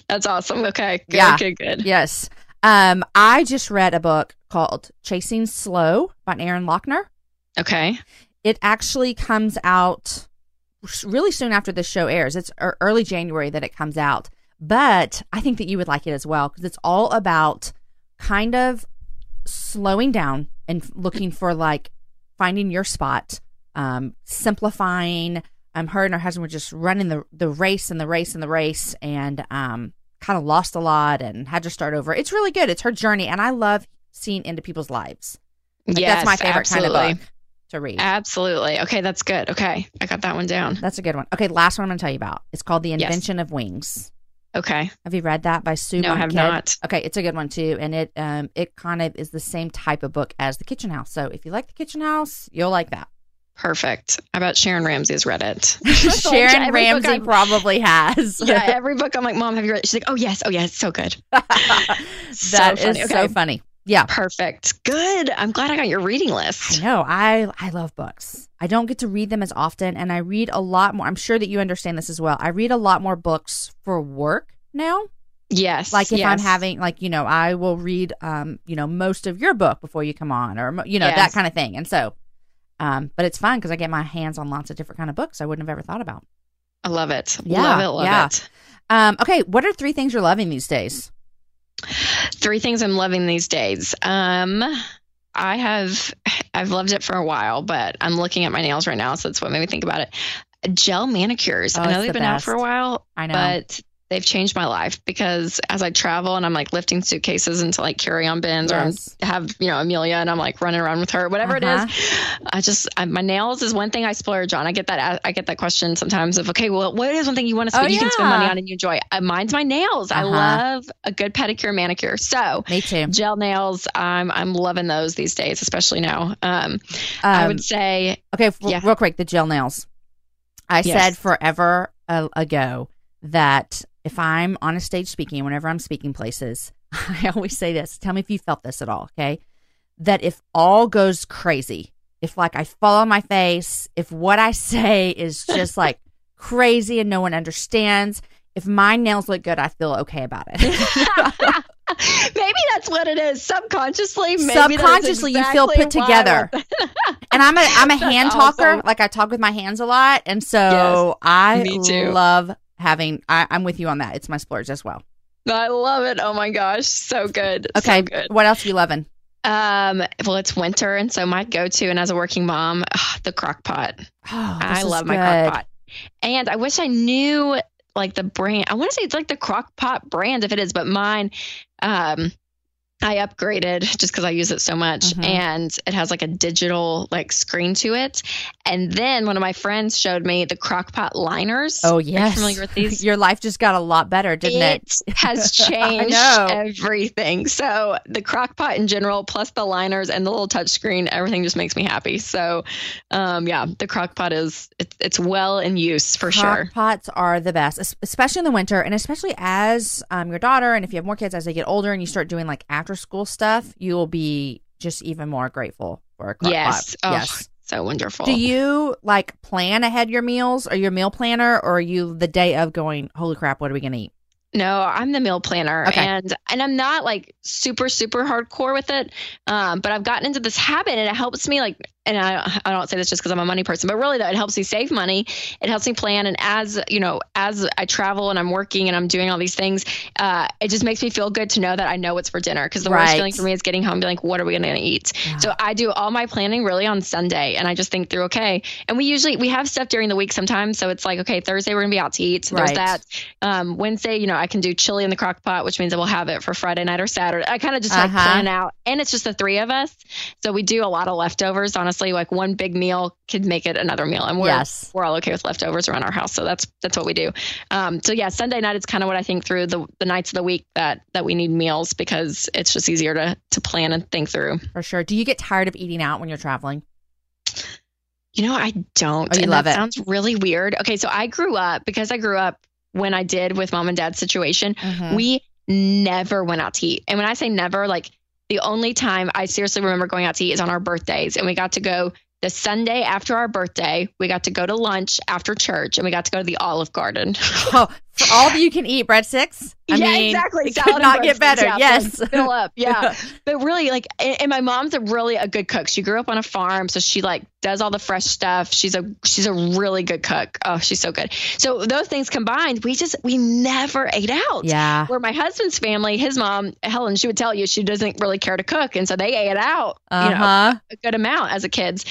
That's awesome. Okay. Good, yeah. good, good. Yes. Um, I just read a book called Chasing Slow by Aaron Lochner. Okay. It actually comes out really soon after this show airs. It's early January that it comes out, but I think that you would like it as well because it's all about kind of slowing down and looking for, like, finding your spot, um, simplifying. Um, her and her husband were just running the the race and the race and the race, and um, kind of lost a lot and had to start over. It's really good. It's her journey, and I love seeing into people's lives. Like, yes, that's my favorite absolutely. kind of book to read. Absolutely. Okay, that's good. Okay, I got that one down. That's a good one. Okay, last one I'm going to tell you about. It's called The Invention yes. of Wings. Okay. Have you read that by Sue? No, I have not. Okay, it's a good one too, and it um it kind of is the same type of book as The Kitchen House. So if you like The Kitchen House, you'll like that. Perfect. I bet Sharon Ramsey has read it. Sharon Ramsey probably has. Yeah, every book I'm like, Mom, have you read it? She's like, oh, yes. Oh, yeah. It's so good. That so is funny. Okay. so funny. Yeah. Perfect. Good. I'm glad I got your reading list. I know. I, I love books. I don't get to read them as often, and I read a lot more. I'm sure that you understand this as well. I read a lot more books for work now. Yes. Like if yes. I'm having, like, you know, I will read, um, you know, most of your book before you come on, or, you know, yes. that kind of thing. And so. Um, but it's fun because I get my hands on lots of different kind of books I wouldn't have ever thought about. I love it. Yeah, love it. Love yeah. it. Um, okay. What are three things you're loving these days? Three things I'm loving these days. Um, I have, I've loved it for a while, but I'm looking at my nails right now. So that's what made me think about it. Gel manicures. Oh, I know they've the been best. out for a while, I know, but they've changed my life because as I travel and I'm like lifting suitcases into like carry-on bins yes. or I have, you know, Amelia and I'm like running around with her, whatever uh-huh. it is. I just, I, my nails is one thing I splurge on. I get that. I get that question sometimes of, okay, well, what is one thing you want to spend, oh, you yeah. can spend money on and you enjoy? Uh, mine's my nails. Uh-huh. I love a good pedicure, manicure. So me too. Gel nails. I'm, I'm loving those these days, especially now. Um, um I would say, okay, f- yeah. real quick, the gel nails. I yes. said forever uh, ago that, if I'm on a stage speaking, whenever I'm speaking places, I always say this. Tell me if you felt this at all, okay? That if all goes crazy, if like I fall on my face, if what I say is just like crazy and no one understands, if my nails look good, I feel okay about it. Maybe that's what it is. Subconsciously, maybe subconsciously exactly you feel put together. And I'm a I'm a that's hand talker. Awesome. Like I talk with my hands a lot, and so yes, I me too. love. Having, I, I'm with you on that. It's my splurge as well. I love it. Oh my gosh. So good. Okay. So good. What else are you loving? Um, well, it's winter. And so my go-to, and as a working mom, ugh, the crock pot. Oh, I love good. my crock pot. And I wish I knew like the brand. I want to say it's like the crock pot brand if it is, but mine, um, I upgraded just because I use it so much, mm-hmm. and it has like a digital like screen to it. And then one of my friends showed me the crockpot liners. Oh yes, are you familiar with these? Your life just got a lot better, didn't it? It has changed everything. So the crockpot in general, plus the liners and the little touch screen, everything just makes me happy. So, um, yeah, the crockpot is it, it's well in use for crock sure. Pots are the best, especially in the winter, and especially as um, your daughter, and if you have more kids as they get older, and you start doing like after school stuff, you will be just even more grateful for a crock yes. pot. Oh, yes. So wonderful. Do you like plan ahead your meals, or your meal planner, or are you the day of going, holy crap, what are we going to eat? No, I'm the meal planner. Okay. And and I'm not like super, super hardcore with it. Um, but I've gotten into this habit, and it helps me like, and I, I don't say this just because I'm a money person, but really though, it helps me save money. It helps me plan. And as, you know, as I travel and I'm working and I'm doing all these things, uh, it just makes me feel good to know that I know what's for dinner. Because the right. worst feeling for me is getting home and be like, what are we going to eat? Yeah. So I do all my planning really on Sunday, and I just think through, okay. And we usually, we have stuff during the week sometimes. So it's like, okay, Thursday we're going to be out to eat. So right. there's that. Um, Wednesday, you know, I can do chili in the crock pot, which means I will have it for Friday night or Saturday. I kind of just uh-huh. like plan out, and it's just the three of us. So we do a lot of leftovers on a like one big meal could make it another meal, and we're yes. we're all okay with leftovers around our house, so that's that's what we do. Um, so yeah, Sunday night is kind of what I think through the, the nights of the week that that we need meals, because it's just easier to to plan and think through. For sure. Do you get tired of eating out when you're traveling? You know, I don't. Oh, you and love that it. Sounds really weird. Okay, so I grew up because I grew up when I did with mom and dad's situation. Mm-hmm. We never went out to eat, and when I say never, like. The only time I seriously remember going out to eat is on our birthdays. And we got to go the Sunday after our birthday. We got to go to lunch after church, and we got to go to the Olive Garden. Oh, For all that you can eat breadsticks. I yeah, mean, exactly. It Salad could not get better. Yeah, yes. Like, fill up. Yeah. But really, like, and my mom's a really a good cook. She grew up on a farm, so she like does all the fresh stuff. She's a she's a really good cook. Oh, she's so good. So those things combined, we just we never ate out. Yeah. Where my husband's family, his mom, Helen, she would tell you she doesn't really care to cook, and so they ate out, uh-huh. you know, a good amount as a kids.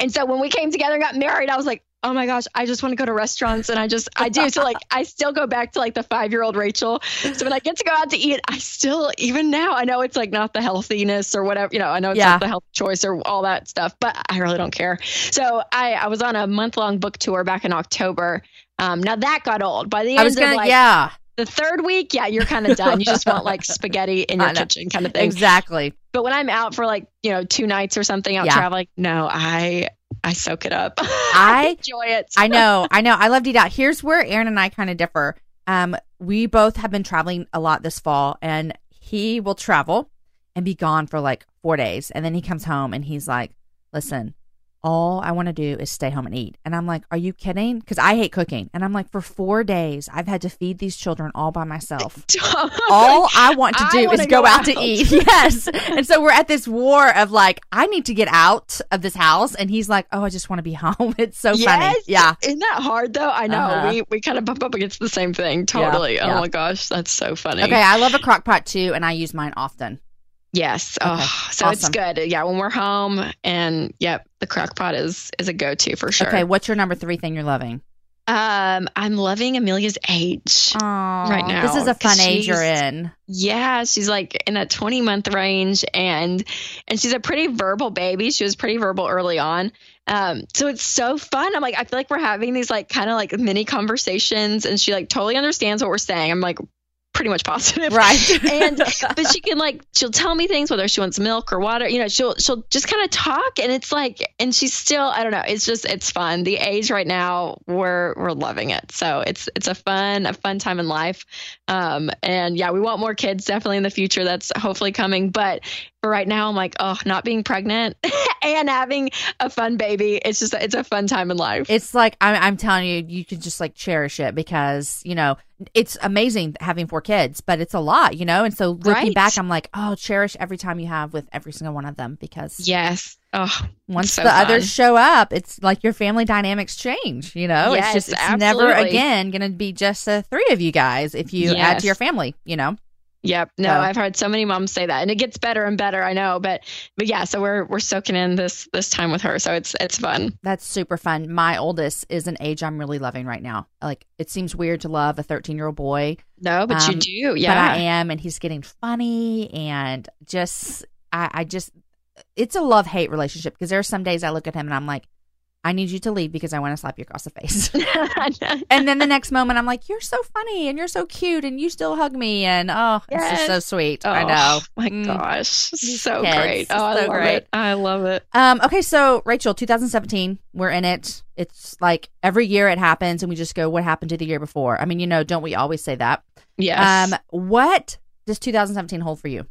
And so when we came together and got married, I was like, oh my gosh, I just want to go to restaurants. And I just, I do. So like, I still go back to like the five-year-old Rachel. So when I get to go out to eat, I still, even now, I know it's like not the healthiness or whatever, you know, I know it's yeah. not the health choice or all that stuff, but I really don't care. So I, I was on a month long book tour back in October. Um, now that got old by the end I was gonna, of like, yeah. the third week. Yeah. You're kind of done. You just want like spaghetti in your kitchen kind of thing. Exactly. But when I'm out for like, you know, two nights or something out yeah. traveling, no, I, I soak it up. I, I enjoy it. I know. I know. I love to eat out. Here's where Aaron and I kind of differ. Um, we both have been traveling a lot this fall, and he will travel and be gone for like four days. And then he comes home and he's like, listen, all I want to do is stay home and eat. And I'm like, are you kidding? Because I hate cooking. And I'm like, for four days, I've had to feed these children all by myself. All I want to do is go, go out, out to eat. Yes. And so we're at this war of like, I need to get out of this house. And he's like, oh, I just want to be home. It's so yes. funny. Yeah. Isn't that hard though? I know. Uh-huh. We we kind of bump up against the same thing. Totally. Yeah. Oh yeah. my gosh. That's so funny. Okay. I love a crock pot too. And I use mine often. Yes. Okay. Oh, so awesome. It's good. Yeah. When we're home and yep, the crock pot is, is a go-to for sure. Okay. What's your number three thing you're loving? Um, I'm loving Amelia's age Aww, right now. This is a fun age you're in. Yeah. She's like in that twenty month range and, and she's a pretty verbal baby. She was pretty verbal early on. Um, so it's so fun. I'm like, I feel like we're having these like kind of like mini conversations and she like totally understands what we're saying. I'm like, pretty much positive. Right. And, but she can like, she'll tell me things, whether she wants milk or water, you know, she'll, she'll just kind of talk and it's like, and she's still, I don't know. It's just, it's fun. The age right now we're, we're loving it. So it's, it's a fun, a fun time in life. Um, and yeah, we want more kids definitely in the future. That's hopefully coming. But for right now, I'm like, oh, not being pregnant and having a fun baby. It's just, it's a fun time in life. It's like, I'm, I'm telling you, you can just like cherish it because, you know, it's amazing having four kids, but it's a lot, you know? And so looking right. back, I'm like, oh, cherish every time you have with every single one of them because yes, oh, once so the fun. Others show up, it's like your family dynamics change, you know? Yes, it's just, it's absolutely. Never again going to be just the three of you guys if you yes. add to your family, you know? Yep. No, so. I've heard so many moms say that and it gets better and better. I know, but, but yeah, so we're, we're soaking in this, this time with her. So it's, it's fun. That's super fun. My oldest is an age I'm really loving right now. Like it seems weird to love a thirteen year old boy. No, but um, you do. Yeah, but I am. And he's getting funny and just, I, I just, it's a love hate relationship because there are some days I look at him and I'm like, I need you to leave because I want to slap you across the face. And then the next moment, I'm like, you're so funny and you're so cute and you still hug me. And oh, yes. It's just so sweet. Oh, I know. My mm. gosh. So yes. great. Oh, I so love great. it. I love it. Um, okay. So, Rachel, two thousand seventeen, we're in it. It's like every year it happens and we just go, what happened to the year before? I mean, you know, don't we always say that? Yes. Um, what does two thousand seventeen hold for you?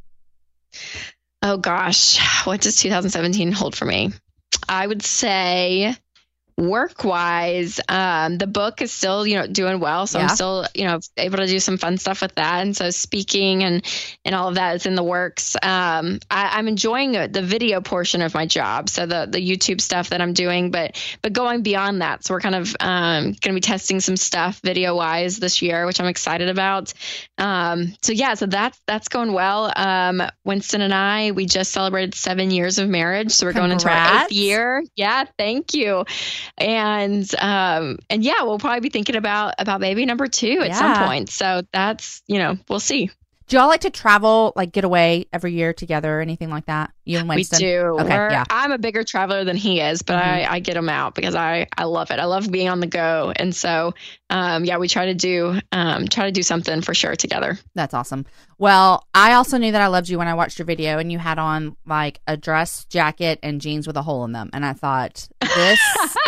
Oh, gosh. What does two thousand seventeen hold for me? I would say work-wise, um, the book is still, you know, doing well. So yeah. I'm still, you know, able to do some fun stuff with that. And so speaking and, and all of that is in the works. Um, I, I'm enjoying the video portion of my job. So the, the YouTube stuff that I'm doing, but, but going beyond that. So we're kind of um, going to be testing some stuff video-wise this year, which I'm excited about. Um, so yeah, so that's, that's going well. Um, Winston and I, we just celebrated seven years of marriage. So we're Congrats. Going into our eighth year. Yeah. Thank you. And, um, and yeah, we'll probably be thinking about, about baby number two at yeah. some point. So that's, you know, we'll see. Do y'all like to travel, like get away every year together or anything like that? You and Winston? We do. Okay, yeah. I'm a bigger traveler than he is, but mm-hmm. I, I get him out because I, I love it. I love being on the go. And so, um, yeah, we try to do, um, try to do something for sure together. That's awesome. Well, I also knew that I loved you when I watched your video and you had on like a dress jacket and jeans with a hole in them. And I thought, this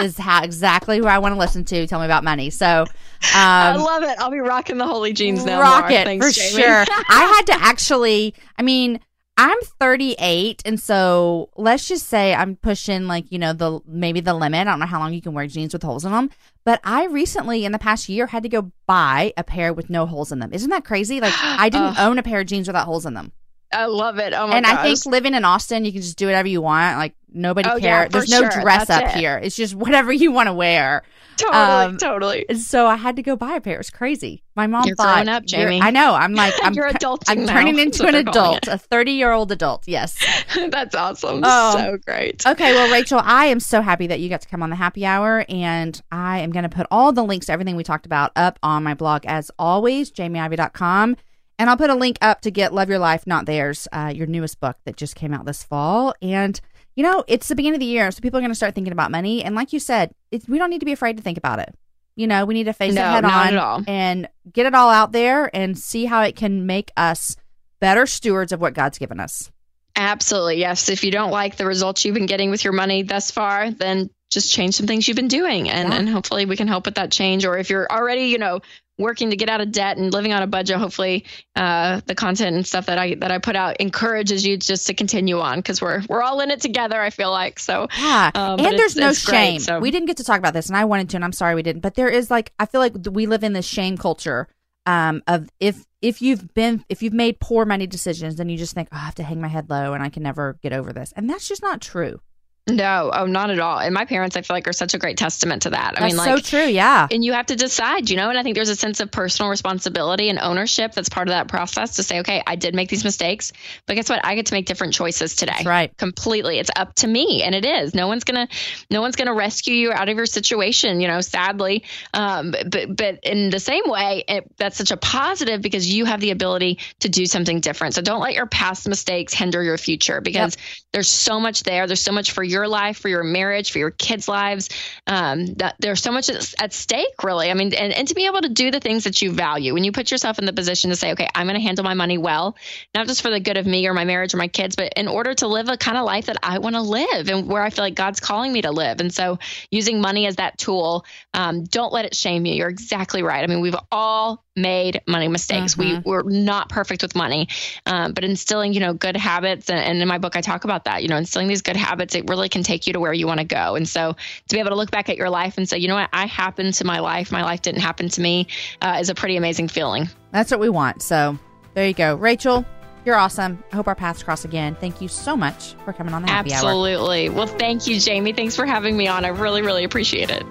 is how exactly who I want to listen to. Tell me about money. So um, I love it. I'll be rocking the holy jeans now. Rock Laura. it Thanks, for Jamie. Sure. I had to actually, I mean, I'm thirty-eight, and so let's just say I'm pushing, like, you know, the maybe the limit. I don't know how long you can wear jeans with holes in them, but I recently, in the past year, had to go buy a pair with no holes in them. Isn't that crazy? Like, I didn't own a pair of jeans without holes in them. I love it. Oh my and gosh. I think living in Austin, you can just do whatever you want. Like, nobody oh, cares. Yeah, There's no sure. dress That's up it. here. It's just whatever you want to wear. Totally, um, totally. So I had to go buy a pair. It was crazy. My mom You're thought, growing up, Jamie. I know. I'm like, I'm, You're adulting I'm now. turning into an adult, a thirty-year-old adult. Yes. That's awesome. Oh. So great. Okay. Well, Rachel, I am so happy that you got to come on the happy hour, and I am going to put all the links to everything we talked about up on my blog, as always, jamie ivey dot com. And I'll put a link up to get Love Your Life, Not Theirs, uh, your newest book that just came out this fall. And, you know, it's the beginning of the year, so people are going to start thinking about money. And like you said, it's, we don't need to be afraid to think about it. You know, we need to face no, it head not on at all. And get it all out there and see how it can make us better stewards of what God's given us. Absolutely. Yes. If you don't like the results you've been getting with your money thus far, then just change some things you've been doing. And, yeah. and hopefully we can help with that change. Or if you're already, you know, working to get out of debt and living on a budget, hopefully uh, the content and stuff that I that I put out encourages you just to continue on, because we're we're all in it together, I feel like. So yeah, um, and there's no shame. Great, so. We didn't get to talk about this, and I wanted to, and I'm sorry we didn't. But there is, like, I feel like we live in this shame culture um, of if if you've been if you've made poor money decisions, then you just think, oh, I have to hang my head low and I can never get over this, and that's just not true. No, oh, not at all. And my parents, I feel like, are such a great testament to that. I that's mean, like, so true, yeah. And you have to decide, you know, and I think there's a sense of personal responsibility and ownership that's part of that process to say, okay, I did make these mistakes, but guess what? I get to make different choices today. That's right. Completely. It's up to me. And it is. No one's going to, no one's going to rescue you out of your situation, you know, sadly. Um, but, but in the same way, it, that's such a positive, because you have the ability to do something different. So don't let your past mistakes hinder your future, because yep. there's so much there. There's so much for you. Your life, for your marriage, for your kids' lives. Um, that, there's so much at stake, really. I mean, and, and to be able to do the things that you value. When you put yourself in the position to say, okay, I'm going to handle my money well, not just for the good of me or my marriage or my kids, but in order to live a kind of life that I want to live and where I feel like God's calling me to live. And so using money as that tool, um, don't let it shame you. You're exactly right. I mean, we've all made money mistakes. Mm-hmm. We were not perfect with money, um, but instilling, you know, good habits. And, and in my book, I talk about that, you know, instilling these good habits, it really can take you to where you want to go. And so to be able to look back at your life and say, you know what, I happened to my life. My life didn't happen to me uh, is a pretty amazing feeling. That's what we want. So there you go. Rachel, you're awesome. I hope our paths cross again. Thank you so much for coming on the Happy Absolutely. Hour. Absolutely. Well, thank you, Jamie. Thanks for having me on. I really, really appreciate it.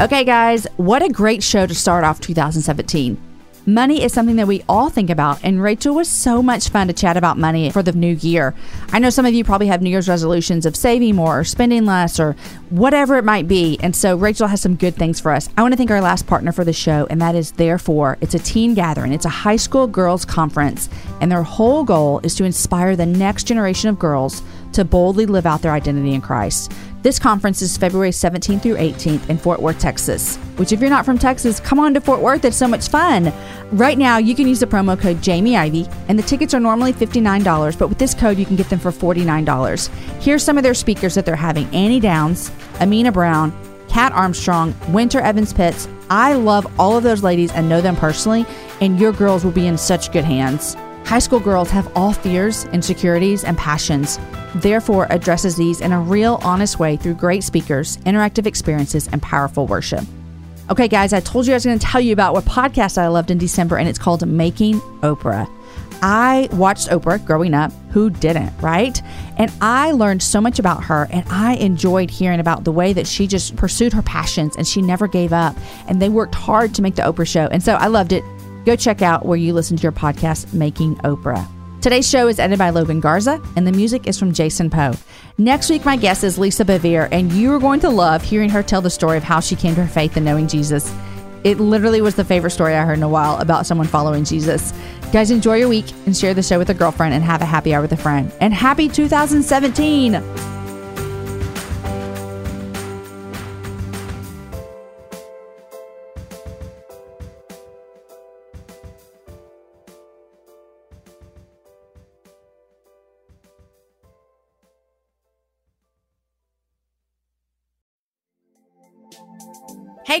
Okay, guys, what a great show to start off two thousand seventeen. Money is something that we all think about, and Rachel was so much fun to chat about money for the new year. I know some of you probably have New Year's resolutions of saving more or spending less or whatever it might be, and so Rachel has some good things for us. I want to thank our last partner for the show, and that is Therefore. It's a teen gathering. It's a high school girls conference, and their whole goal is to inspire the next generation of girls to boldly live out their identity in Christ. This conference is February seventeenth through eighteenth in Fort Worth, Texas, which if you're not from Texas, come on to Fort Worth. It's so much fun. Right now, you can use the promo code Jamie Ivey, and the tickets are normally fifty-nine dollars, but with this code, you can get them for forty-nine dollars. Here's some of their speakers that they're having: Annie Downs, Amina Brown, Kat Armstrong, Winter Evans Pitts. I love all of those ladies and know them personally, and your girls will be in such good hands. High school girls have all fears, insecurities, and passions. Therefore addresses these in a real, honest way through great speakers, interactive experiences, and powerful worship. Okay, guys, I told you I was going to tell you about what podcast I loved in December, and it's called Making Oprah. I watched Oprah growing up. Who didn't, right? And I learned so much about her, and I enjoyed hearing about the way that she just pursued her passions, and she never gave up, and they worked hard to make The Oprah Show, and so I loved it. Go check out where you listen to your podcast, Making Oprah. Today's show is edited by Logan Garza, and the music is from Jason Poe. Next week, my guest is Lisa Bevere, and you are going to love hearing her tell the story of how she came to her faith and knowing Jesus. It literally was the favorite story I heard in a while about someone following Jesus. Guys, enjoy your week and share the show with a girlfriend, and have a happy hour with a friend. And happy two thousand seventeen! Hey